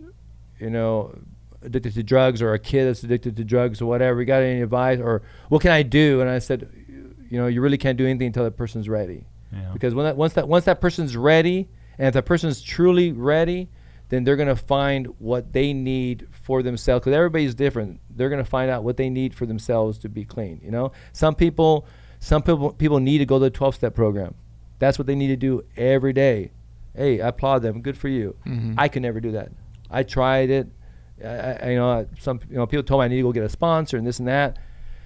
you know, addicted to drugs, or a kid that's addicted to drugs, or whatever. You got any advice, or what can I do? And I said, you know, you really can't do anything until that person's ready. Yeah. Because once that person's ready, and if that person's truly ready, then they're gonna find what they need for themselves. Because everybody's different. They're gonna find out what they need for themselves to be clean. You know, some people need to go to the 12-step program. That's what they need to do every day. Hey, I applaud them. Good for you. Mm-hmm. I could never do that. I tried it. People told me I need to go get a sponsor and this and that.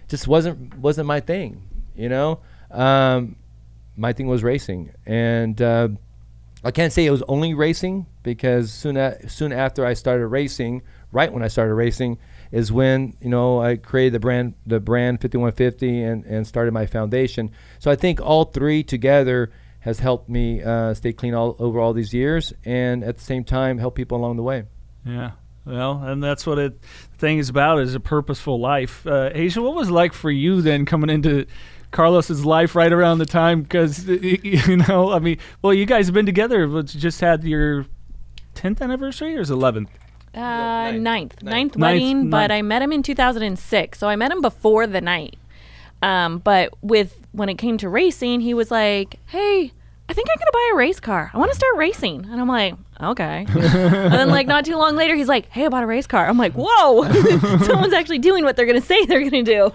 Just wasn't my thing. You know, my thing was racing, and I can't say it was only racing, because soon after I started racing, right when I started racing, is when, you know, I created the brand 5150 and started my foundation. So I think all three together has helped me stay clean over all these years, and at the same time help people along the way. Yeah. Well, and that's what the thing is about, is a purposeful life. Asia, what was it like for you then coming into Carlos's life right around the time, because, you know, I mean, well, you guys have been together, but you just had your 10th anniversary, or is it 11th? Ninth wedding, but I met him in 2006, so I met him before the night. But when it came to racing, he was like, hey, I think I'm going to buy a race car. I want to start racing. And I'm like, okay. And then like not too long later, he's like, hey, I bought a race car. I'm like, whoa, someone's actually doing what they're going to say they're going to do.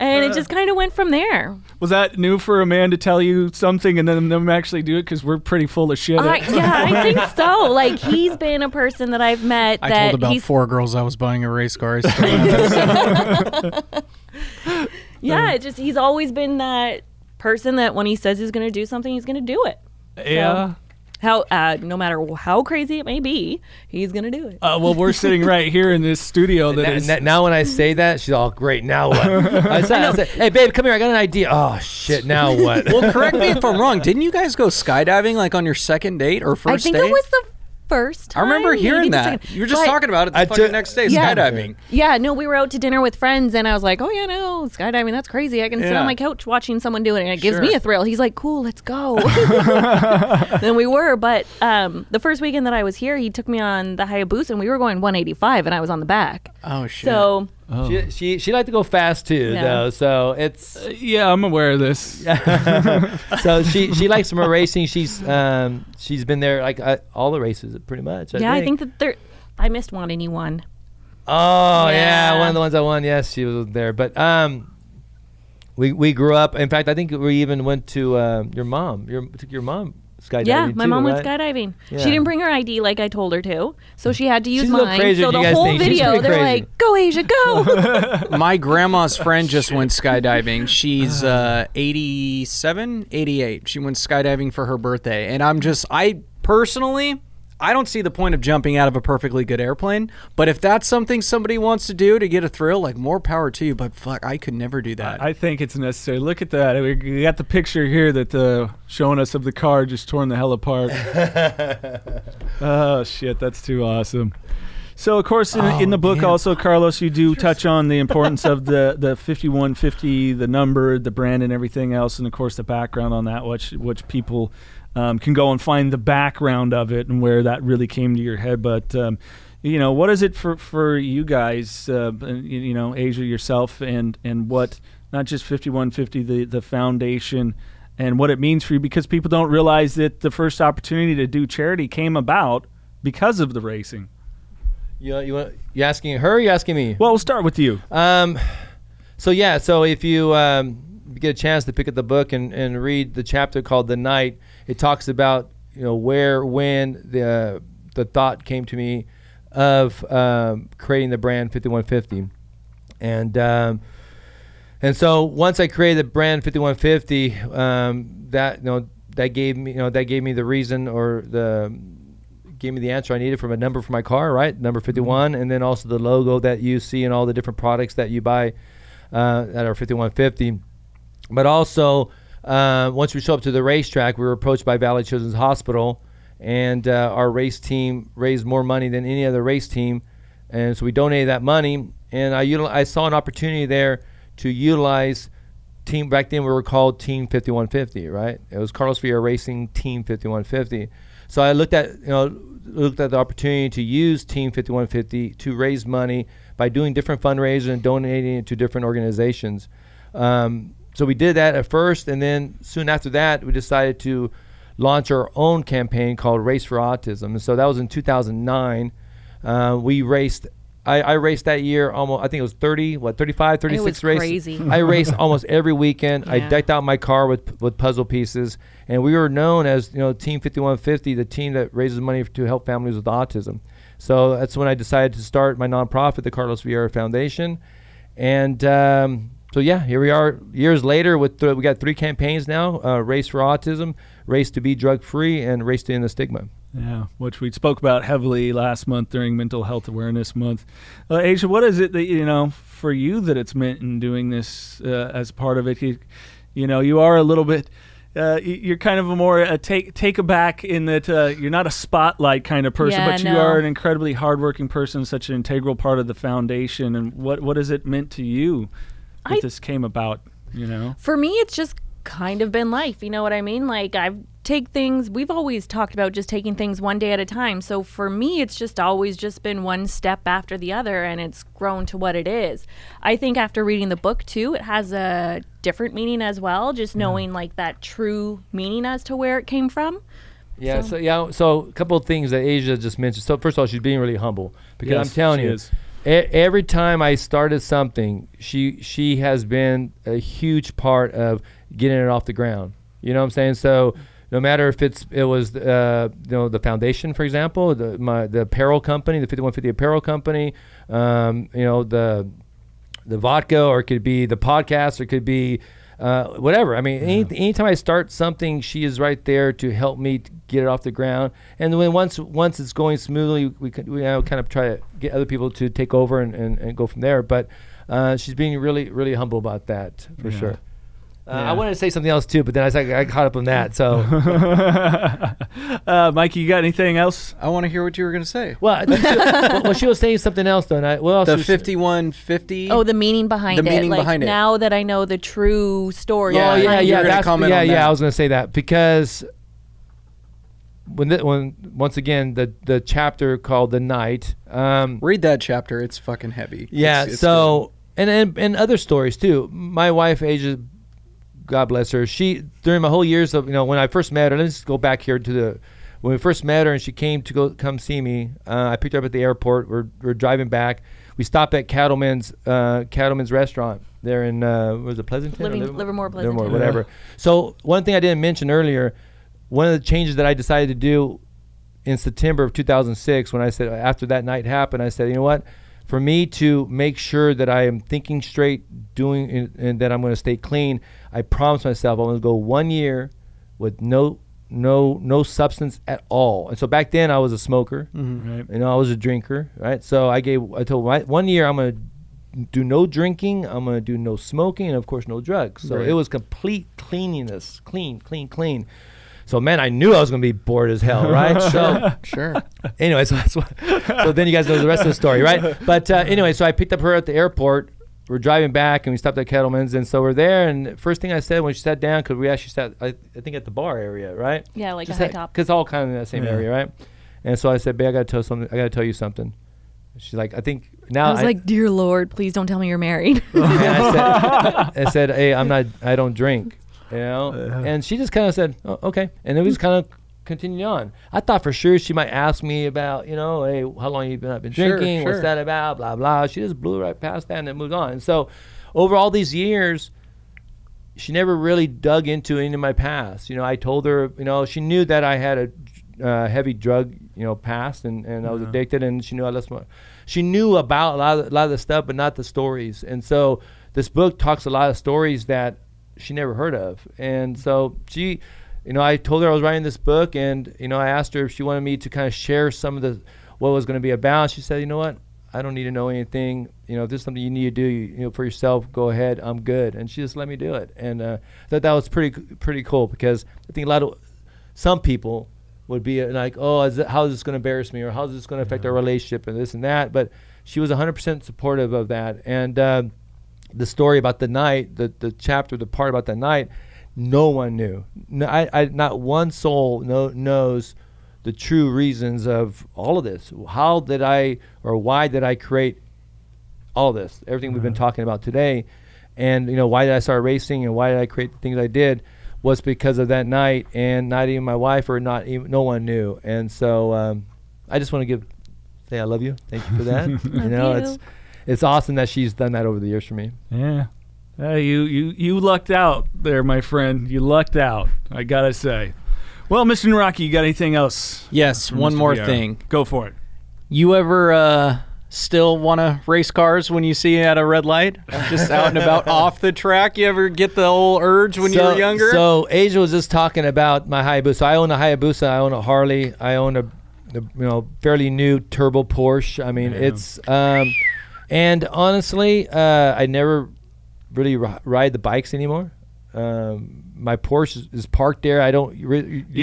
And it just kind of went from there. Was that new for a man to tell you something and then them actually do it? Because we're pretty full of shit. I think so. Like, he's been a person that I've met. I told about 4 girls I was buying a race car. Yeah, it just, he's always been that person that when he says he's going to do something, he's going to do it. Yeah. So, no matter how crazy it may be, he's going to do it. Well, we're sitting right here in this studio. Now when I say that, she's all, great, now what? I said, hey, babe, come here. I got an idea. Oh, shit, now what? Well, correct me if I'm wrong. Didn't you guys go skydiving like on your second date or first date? I think it was the first time. I remember hearing that. You were just talking about it the fucking next day, skydiving. Yeah, no, we were out to dinner with friends, and I was like, oh, yeah, no, skydiving, that's crazy. I can sit on my couch watching someone do it, and it gives me a thrill. He's like, cool, let's go. Then we were, but the first weekend that I was here, he took me on the Hayabusa, and we were going 185, and I was on the back. Oh, shit. So... Oh. She liked to go fast too, though. So it's yeah, I'm aware of this. So she likes more racing. She's been there like all the races pretty much. I think that I missed one and you won. Oh yeah, one of the ones I won. Yes, she was there. But we grew up. In fact, I think we even went to your mom. Took your mom. Skydiving went skydiving. Yeah. She didn't bring her ID like I told her to, so she had to use mine. So the whole video, they're like, "Go Asia, go!" My grandma's friend just went skydiving. She's 87, 88. She went skydiving for her birthday, and I don't see the point of jumping out of a perfectly good airplane, but if that's something somebody wants to do to get a thrill, like more power to you, but fuck, I could never do that. I think it's necessary. Look at that. We got the picture here that showing us of the car just torn the hell apart. Oh, shit, that's too awesome. So, of course, in the book also, Carlos, you do touch on the importance of the 5150, the number, the brand, and everything else, and, of course, the background on that, which people... can go and find the background of it and where that really came to your head. But, what is it for you guys, Asia, yourself, and what, not just 5150, the foundation, and what it means for you? Because people don't realize that the first opportunity to do charity came about because of the racing. You asking her or you asking me? Well, we'll start with you. So if you get a chance to pick up the book and read the chapter called The Night, it talks about when the thought came to me of creating the brand 5150, and so once I created the brand 5150, that gave me the reason or gave me the answer I needed from a number for my car, right? Number 51, and then also the logo that you see in all the different products that you buy that are 5150, but also. Once we show up to the racetrack, we were approached by Valley Children's Hospital, and our race team raised more money than any other race team, and so we donated that money. And I saw an opportunity there to utilize team. Back then we were called Team 5150, right? It was Carlos Vieira Racing Team 5150. So I looked at the opportunity to use Team 5150 to raise money by doing different fundraisers and donating it to different organizations. So we did that at first, and then soon after that, we decided to launch our own campaign called Race for Autism. And so that was in 2009. We raced. I raced that year almost. I think it was 36 races. It was crazy. I raced almost every weekend. Yeah. I decked out my car with puzzle pieces, and we were known as Team 5150, the team that raises money to help families with autism. So that's when I decided to start my nonprofit, the Carlos Vieira Foundation, and. So yeah, here we are years later we got 3 campaigns now, Race for Autism, Race to be Drug Free, and Race to End the Stigma. Yeah, which we spoke about heavily last month during Mental Health Awareness Month. Asia, what is it that, for you that it's meant in doing this as part of it? You are a little bit... you're kind of a more take aback in that you're not a spotlight kind of person, you are an incredibly hardworking person, such an integral part of the foundation. And what has it meant to you? That this came about, For me, it's just kind of been life, you know what I mean? Like, we've always talked about just taking things one day at a time. So for me, it's just always just been one step after the other, and it's grown to what it is. I think after reading the book, too, it has a different meaning as well, just knowing, that true meaning as to where it came from. Yeah, so a couple of things that Asia just mentioned. So first of all, she's being really humble, because I'm telling you. Is. Every time I started something, she has been a huge part of getting it off the ground. You know what I'm saying? So no matter if it was the foundation, for example, the apparel company, the 5150 apparel company, the vodka, or it could be the podcast, or it could be whatever. I mean, anytime I start something, she is right there to help me to get it off the ground. And then once it's going smoothly, we kind of try to get other people to take over and go from there. But she's being really, really humble about that, for sure. I wanted to say something else too, but then I caught up on that. So, Mike, you got anything else? I want to hear what you were going to say. Well, she was saying something else though. And what else? The 5150. Oh, the meaning behind it. The meaning behind it. Now that I know the true story. Yeah, yeah. I was going to say that because once again the chapter called The Night. Read that chapter. It's fucking heavy. Yeah. And other stories too. My wife, Asia, God bless her. She, during my whole years of, when I first met her, let's go back here to when we first met her and she came to come see me. I picked her up at the airport. We're driving back. We stopped at Cattleman's Restaurant there in, was it Pleasanton? Livermore, Pleasanton. Livermore, whatever. Yeah. So one thing I didn't mention earlier, one of the changes that I decided to do in September of 2006, when I said, after that night happened, I said, you know what? For me to make sure that I am thinking straight, and that I'm going to stay clean, I promised myself I'm going to go 1 year with no substance at all. And so back then I was a smoker, right. I was a drinker, right? So I told my 1 year I'm going to do no drinking, I'm going to do no smoking, and of course no drugs. So It was complete cleanliness, clean. So, man, I knew I was going to be bored as hell, right? So, sure. Anyway, so then you guys know the rest of the story, right? But anyway, so I picked up her at the airport. We're driving back, and we stopped at Kettleman's, and so we're there. And the first thing I said when she sat down, because we actually sat, I think, at the bar area, right? Yeah, like just a high top. Because all kind of in that same area, right? And so I said, "Babe, I got to tell you something." She's like, "I think now." I was like, "Dear Lord, please don't tell me you're married." And I said, "Hey, I'm not. I don't drink." And she just kind of said, "Oh, okay," and then we just kind of continued on. I thought for sure she might ask me about, hey, how long you've been drinking, sure. What's that about, blah blah. She just blew right past that and then moved on. And so, over all these years, she never really dug into any of my past. I told her, she knew that I had a heavy drug, past, and I was addicted, and she knew I lost my. She knew about a lot of the stuff, but not the stories. And so, this book talks a lot of stories that she never heard of. And so she, I told her I was writing this book, and, I asked her if she wanted me to kind of share some of what it was going to be about. She said, you know what? I don't need to know anything. If there's something you need to do, for yourself, go ahead. I'm good. And she just let me do it. And I thought that was pretty cool, because I think some people would be like, oh, how is this going to embarrass me? Or how is this going to affect our relationship and this and that? But she was 100% supportive of that. And, the story about the night, the chapter, the part about the night, no one knew. No, I not one soul knows the true reasons of all of this. How did I, or why did I create all this? Everything we've been talking about today, and why did I start racing, and why did I create the things I did, was because of that night, and not even my wife, or not even no one knew. And so I just want to say I love you. Thank you for that. It's awesome that she's done that over the years for me. Yeah. You lucked out there, my friend. You lucked out, I got to say. Well, Mr. Naraki, you got anything else? Yes, one more thing. Go for it. You ever still want to race cars when you see it at a red light? Just out and about off the track? You ever get the old urge when you were younger? So Asia was just talking about my Hayabusa. I own a Hayabusa. I own a Harley. I own a fairly new turbo Porsche. I mean, it's... and honestly, I never really ride the bikes anymore. My Porsche is parked there. I don't.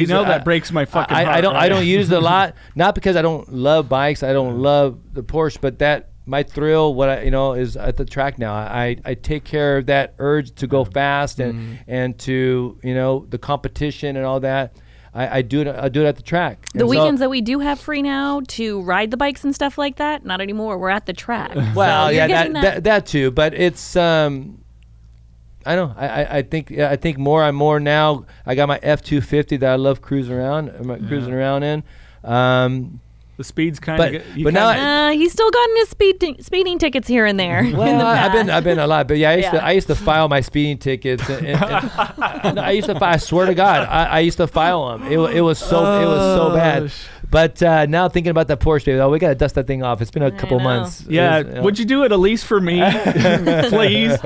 That breaks my fucking heart. I don't use it a lot. Not because I don't love bikes. I don't love the Porsche. But that my thrill, what I is at the track now. I take care of that urge to go fast and to the competition and all that. I do it. I do it at the track. The weekends that we do have free now to ride the bikes and stuff like that, not anymore. We're at the track. Well, so yeah, that too. But it's I don't know. I think more and more now. I got my F-250 that I love cruising around in. The speed's kind of good. But now he's still gotten his speeding tickets here and there. Well, in the past. I've been a lot, but yeah, I used to file my speeding tickets, and I used to file. I swear to God, I used to file them. It was so bad. But now thinking about that Porsche, baby, we gotta dust that thing off. It's been a couple months. Yeah, would you do it at least for me, please?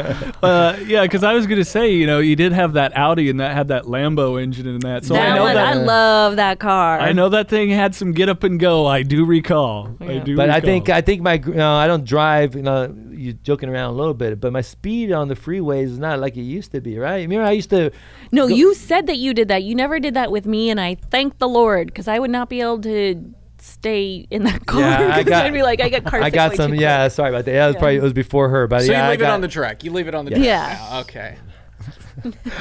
Yeah, because I was gonna say, you did have that Audi and that had that Lambo engine in that. So I love that car. I know that thing had some get up and go. I do recall. Yeah. But I think my I don't drive. You're joking around a little bit, but my speed on the freeways is not like it used to be, right? Remember, I used to. No, you said that you did that. You never did that with me, and I thank the Lord because I would not be able to stay in that car. Yeah, I'd be like, I got some. Yeah, sorry about that. Yeah, it was before her. But so yeah, you leave it on the track. You leave it on the track. Yeah. Now. Okay.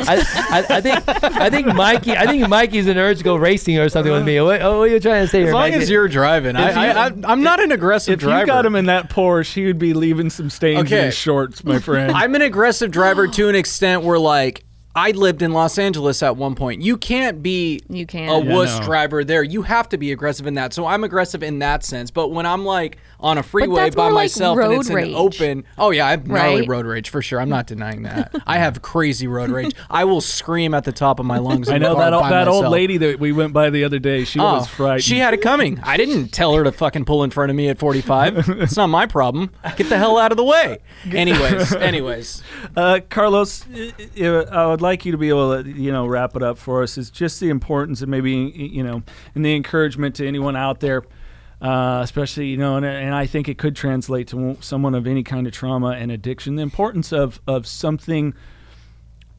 I think Mikey's an urge to go racing or something with me. What are you trying to say? As long as you're driving, I'm not an aggressive driver. If you got him in that Porsche, he would be leaving some stains in his shorts, my friend. I'm an aggressive driver to an extent where, like, I lived in Los Angeles at one point. You can't be a wuss driver there. You have to be aggressive in that. So I'm aggressive in that sense. But when I'm like on a freeway by myself and it's an open, I have gnarly road rage for sure. I'm not denying that. I have crazy road rage. I will scream at the top of my lungs. I know that old lady that we went by the other day. She was frightened. She had it coming. I didn't tell her to fucking pull in front of me at 45. It's not my problem. Get the hell out of the way. Anyways. Carlos, I would like you to be able to wrap it up for us. It's just the importance of maybe and the encouragement to anyone out there, especially and I think it could translate to someone of any kind of trauma and addiction. The importance of something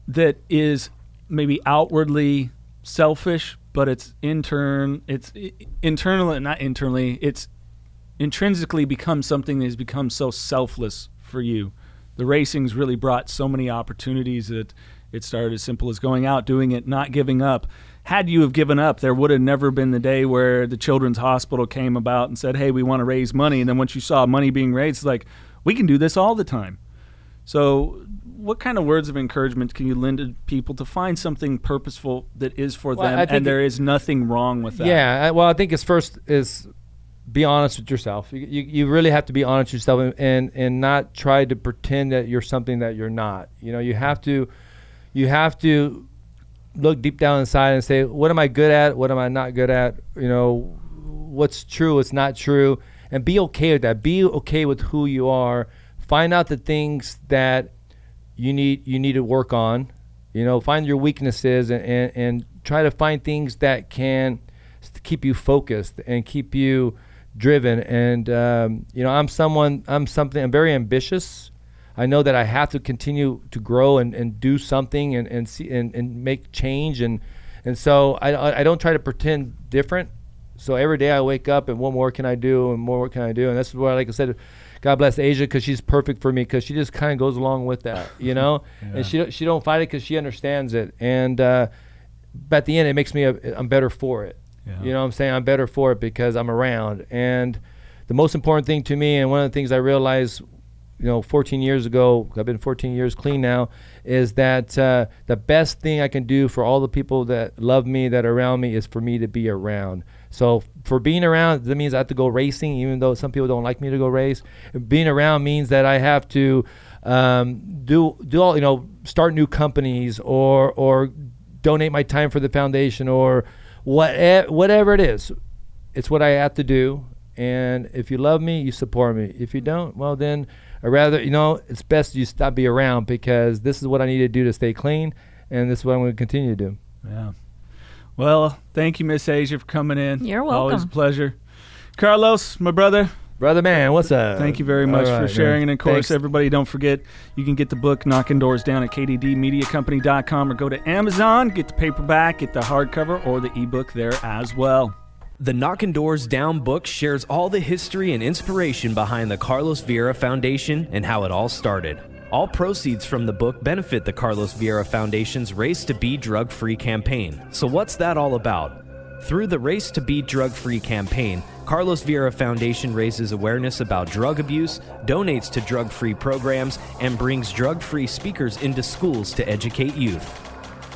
that is maybe outwardly selfish, but it's intrinsically become something that has become so selfless for you. The racing's really brought so many opportunities that. It started as simple as going out, doing it, not giving up. Had you have given up, there would have never been the day where the Children's Hospital came about and said, hey, we want to raise money. And then once you saw money being raised, it's like, we can do this all the time. So what kind of words of encouragement can you lend to people to find something purposeful that is for them and there is nothing wrong with that? Yeah, well, I think it's first is be honest with yourself. You really have to be honest with yourself and not try to pretend that you're something that you're not. You have to look deep down inside and say, what am I good at? What am I not good at? What's true, what's not true, and be okay with that. Be okay with who you are. Find out the things that you need to work on. Find your weaknesses and try to find things that can keep you focused and keep you driven. And I'm very ambitious. I know that I have to continue to grow and do something and see and make change and so I don't try to pretend different. So every day I wake up and what more can I do and more can I do, and that's why, like I said, God bless Asia because she's perfect for me because she just kind of goes along with that, yeah. And she don't fight it because she understands it, and but at the end it makes me I'm better for it. Yeah. You know what I'm saying? I'm better for it because I'm around, and the most important thing to me and one of the things I realized. 14 years ago, I've been 14 years clean now, is that the best thing I can do for all the people that love me, that are around me, is for me to be around. So for being around, that means I have to go racing, even though some people don't like me to go race. Being around means that I have to do all, start new companies or donate my time for the foundation or whatever it is. It's what I have to do. And if you love me, you support me. If you don't, well then, I rather, it's best you stop be around because this is what I need to do to stay clean, and this is what I'm going to continue to do. Yeah. Well, thank you, Miss Asia, for coming in. You're welcome. Always a pleasure. Carlos, my brother. Brother man, what's up? Thank you very much for sharing. Man. And, of course, thanks. Everybody, don't forget, you can get the book Knockin' Doors Down at kddmediacompany.com or go to Amazon, get the paperback, get the hardcover, or the ebook there as well. The Knockin' Doors Down book shares all the history and inspiration behind the Carlos Vieira Foundation and how it all started. All proceeds from the book benefit the Carlos Vieira Foundation's Race to Be Drug-Free campaign. So what's that all about? Through the Race to Be Drug-Free campaign, Carlos Vieira Foundation raises awareness about drug abuse, donates to drug-free programs, and brings drug-free speakers into schools to educate youth.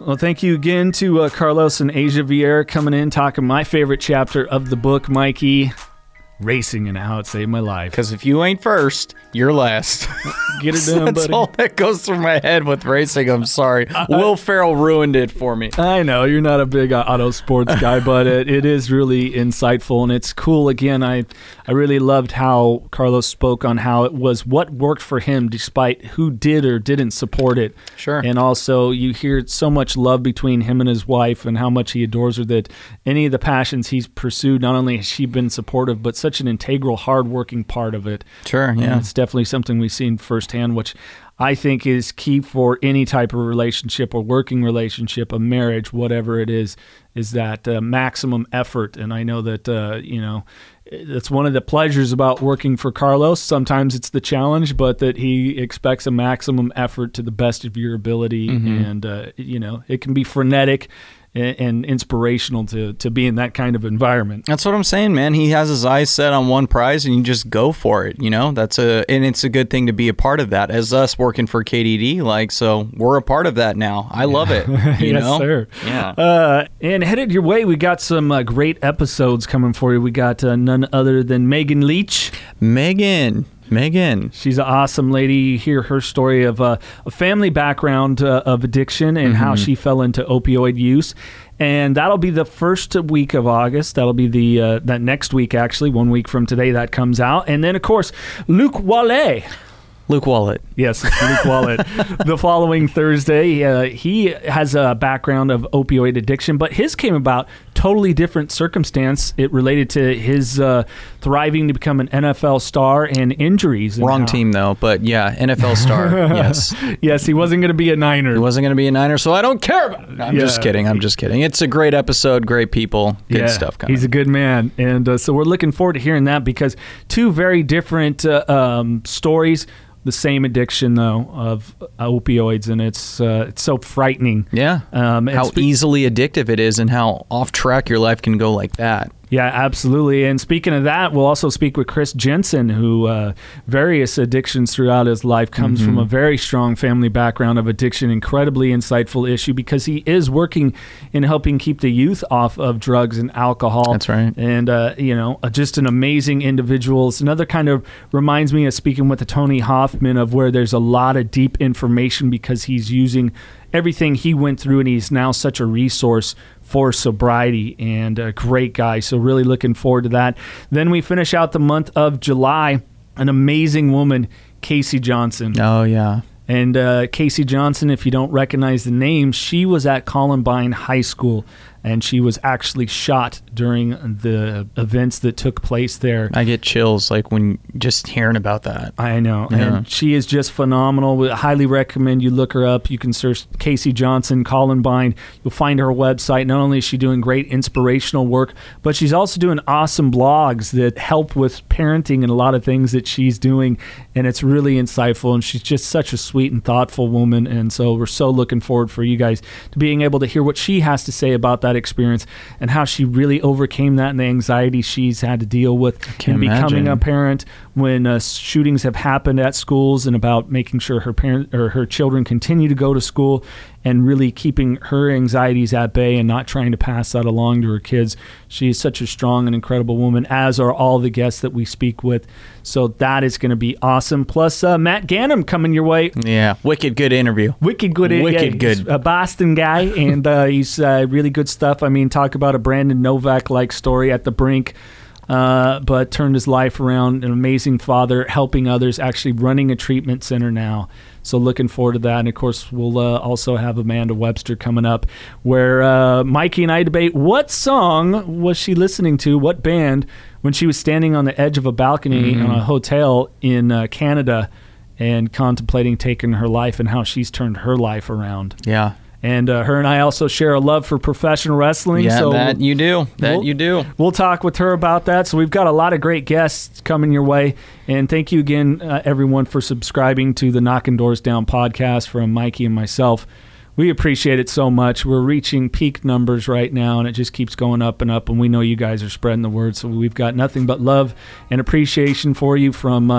Well, thank you again to Carlos and Asia Vieira coming in, talking my favorite chapter of the book, Mikey, racing and how it saved my life. Because if you ain't first, you're last. Get it done, buddy. That's all that goes through my head with racing, I'm sorry. Will Ferrell ruined it for me. I know, you're not a big auto sports guy, but it is really insightful, and it's cool. Again, I really loved how Carlos spoke on how it was what worked for him despite who did or didn't support it. Sure. And also, you hear so much love between him and his wife and how much he adores her, that any of the passions he's pursued, not only has she been supportive, but such an integral, hardworking part of it. Sure, yeah. And it's definitely something we've seen firsthand, which I think is key for any type of relationship, or working relationship, a marriage, whatever it is that maximum effort. And I know that, that's one of the pleasures about working for Carlos. Sometimes it's the challenge, but that he expects a maximum effort to the best of your ability. Mm-hmm. And, it can be frenetic and inspirational to be in that kind of environment. That's what I'm saying, man. He has his eyes set on one prize, and you just go for it, and it's a good thing to be a part of that, as us working for KDD, so we're a part of that now. I love it, Yes, sir. Yeah. And headed your way, we got some great episodes coming for you. We got none other than Megan Leach. Megan. She's an awesome lady. You hear her story of a family background of addiction and how she fell into opioid use. And that'll be the first week of August. That'll be that next week, actually, 1 week from today that comes out. And then, of course, Luke Wallet. Yes, Luke Wallet. The following Thursday, he has a background of opioid addiction, but his came about totally different circumstance. It related to his thriving to become an NFL star and injuries. Wrong team, though, but yeah, NFL star, yes. Yes, he wasn't going to be a Niner. So I don't care about it. I'm just kidding. It's a great episode, great people, good stuff coming. He's a good man, and so we're looking forward to hearing that, because two very different stories. The same addiction, though, of opioids, and it's so frightening. Yeah, how easily addictive it is, and how off track your life can go like that. Yeah, absolutely. And speaking of that, we'll also speak with Chris Jensen, who various addictions throughout his life, comes from a very strong family background of addiction. Incredibly insightful issue, because he is working in helping keep the youth off of drugs and alcohol. That's right. And, just an amazing individual. It's another kind of reminds me of speaking with the Tony Hoffman, of where there's a lot of deep information, because he's using everything he went through, and he's now such a resource for sobriety, and a great guy. So really looking forward to that. Then we finish out the month of July, an amazing woman, Casey Johnson. Oh, yeah. And Casey Johnson, if you don't recognize the name, she was at Columbine High School, and she was actually shot during the events that took place there. I get chills when just hearing about that. I know. Yeah. And she is just phenomenal. We highly recommend you look her up. You can search Casey Johnson, Columbine. You'll find her website. Not only is she doing great inspirational work, but she's also doing awesome blogs that help with parenting and a lot of things that she's doing. And it's really insightful. And she's just such a sweet and thoughtful woman. And so we're so looking forward for you guys to being able to hear what she has to say about that experience, and how she really overcame that, and the anxiety she's had to deal with in becoming a parent, when shootings have happened at schools, and about making sure her children continue to go to school, and really keeping her anxieties at bay and not trying to pass that along to her kids. She is such a strong and incredible woman, as are all the guests that we speak with. So that is going to be awesome. Plus, Matt Ganem coming your way. Yeah, wicked good interview. Wicked good. He's a Boston guy, and he's really good stuff. I mean, talk about a Brandon Novak-like story at the brink. But turned his life around, an amazing father, helping others, actually running a treatment center now. So looking forward to that. And, of course, we'll also have Amanda Webster coming up, where Mikey and I debate what song was she listening to, what band, when she was standing on the edge of a balcony in a hotel in Canada and contemplating taking her life, and how she's turned her life around. Yeah. And her and I also share a love for professional wrestling. Yeah, so that you do. We'll talk with her about that. So we've got a lot of great guests coming your way. And thank you again, everyone, for subscribing to the Knockin' Doors Down podcast from Mikey and myself. We appreciate it so much. We're reaching peak numbers right now, and it just keeps going up and up. And we know you guys are spreading the word, so we've got nothing but love and appreciation for you from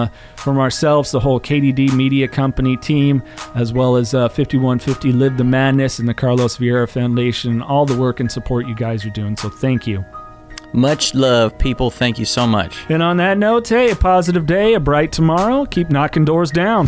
ourselves, the whole KDD Media Company team, as well as 5150 Live the Madness and the Carlos Vieira Foundation, and all the work and support you guys are doing. So thank you. Much love, people. Thank you so much. And on that note, hey, a positive day, a bright tomorrow. Keep knocking doors down.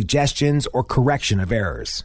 suggestions, or correction of errors.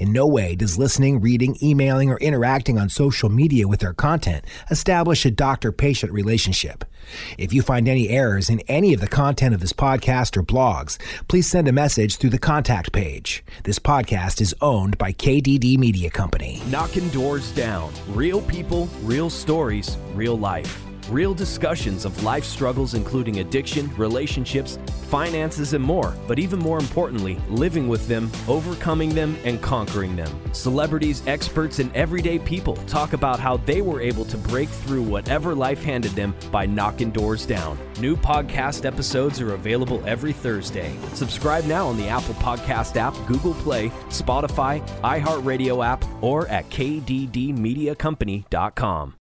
In no way does listening, reading, emailing, or interacting on social media with their content establish a doctor-patient relationship. If you find any errors in any of the content of this podcast or blogs, please send a message through the contact page. This podcast is owned by KDD Media Company. Knockin' Doors Down. Real people, real stories, real life. Real discussions of life struggles including addiction, relationships, finances, and more, but even more importantly, living with them, overcoming them, and conquering them. Celebrities, experts, and everyday people talk about how they were able to break through whatever life handed them by knocking doors down. New podcast episodes are available every Thursday. Subscribe now on the Apple Podcast app, Google Play, Spotify, iHeartRadio app, or at kddmediacompany.com.